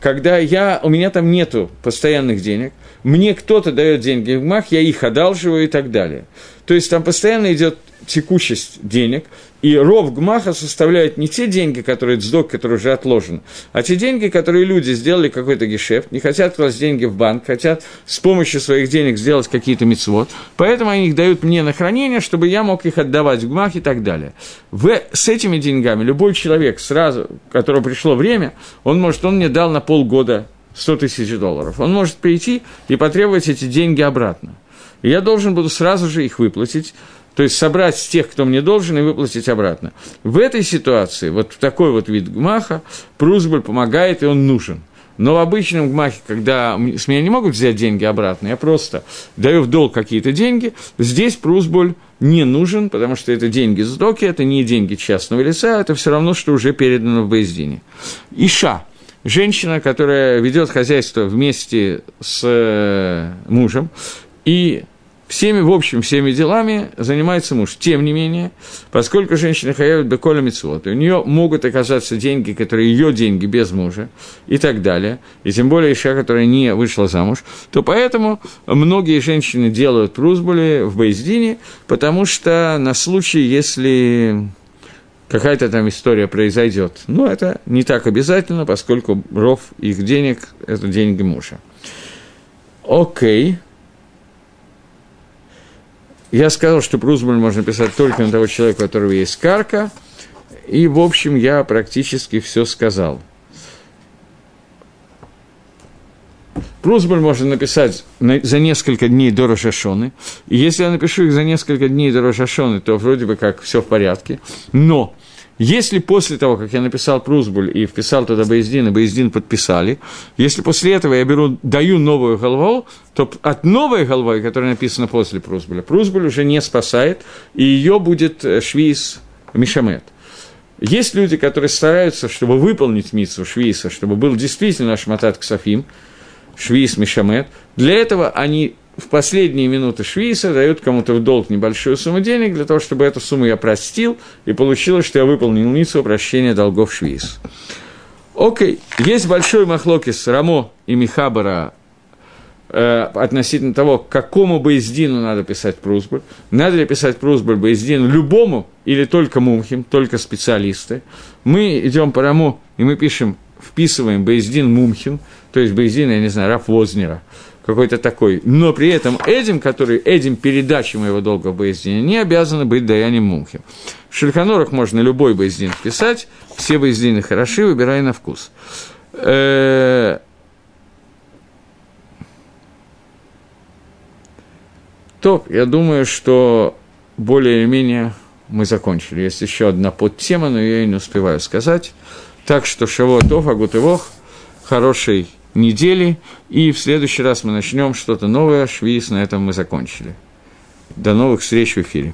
Когда я... У меня там нету постоянных денег. Мне кто-то дает деньги в гмах, я их одалживаю и так далее. То есть там постоянно идет текучесть денег, и ров гмаха составляют не те деньги, которые цдок, которые уже отложены, а те деньги, которые люди сделали какой-то гешефт, не хотят класть деньги в банк, хотят с помощью своих денег сделать какие-то мицвот, поэтому они их дают мне на хранение, чтобы я мог их отдавать в гмах и так далее. В, с этими деньгами любой человек сразу, которому пришло время, он может, он мне дал на полгода сто тысяч долларов, он может прийти и потребовать эти деньги обратно. И я должен буду сразу же их выплатить, то есть собрать с тех, кто мне должен, и выплатить обратно. В этой ситуации, вот в такой вот вид гмаха, Прусбуль помогает, и он нужен. Но в обычном гмахе, когда с меня не могут взять деньги обратно, я просто даю в долг какие-то деньги, здесь Прусбуль не нужен, потому что это деньги с доки, это не деньги частного лица, это все равно, что уже передано в Бейс-Дине. Иша. Женщина, которая ведет хозяйство вместе с мужем, и всеми, в общем, всеми делами занимается муж. Тем не менее, поскольку женщина хаяет беколя мицвот, у нее могут оказаться деньги, которые ее деньги без мужа и так далее, и тем более иша, которая не вышла замуж, то поэтому многие женщины делают Прусбули в Бейс-Дине, потому что на случай, если... какая-то там история произойдет. Но это не так обязательно, поскольку ров их денег – это деньги мужа. Окей. Я сказал, что Прусбуль можно писать только на того человека, у которого есть карка. И, в общем, я практически все сказал. Прусбуль можно написать за несколько дней до Рош ха-Шаны. И если я напишу их за несколько дней до Рош ха-Шаны, то вроде бы как все в порядке. Но Если после того, как я написал Прусбуль и вписал туда Бейздин, и Бейздин подписали, если после этого я беру, даю новую галвау, то от новой галваи, которая написана после Прусбуля, Прусбуль уже не спасает, и ее будет Швиис Мишамет. Есть люди, которые стараются, чтобы выполнить мицву Швииса, чтобы был действительно Ашматат Ксафим, Швиис Мишамет. Для этого они в последние минуты Швииса дают кому-то в долг небольшую сумму денег, для того, чтобы эту сумму я простил, и получилось, что я выполнил мицву прощения долгов Швиис. Окей, есть большой махлокис Рамо и Михабара э, относительно того, к какому Бейздину надо писать Прусбуль. Надо ли писать Прусбуль Бейздину любому или только мумхим, только специалисты. Мы идем по Рамо, и мы пишем, вписываем Бейздин мумхим, то есть Бейздин, я не знаю, Рав Вознера, какой-то такой, но при этом Эдим, который Эдим передачи моего долга в Бейздине, не обязаны быть даянием мумхим. В Шульхан Арухе можно любой Бейздин вписать, все Бейздины хороши, выбирай на вкус. Э-э- Топ, я думаю, что более или менее мы закончили. Есть еще одна подтема, но я ее не успеваю сказать. Так что шавуа тов, агут и вох, хорошей недели, и в следующий раз мы начнем что-то новое, Швиис, на этом мы закончили. До новых встреч в эфире.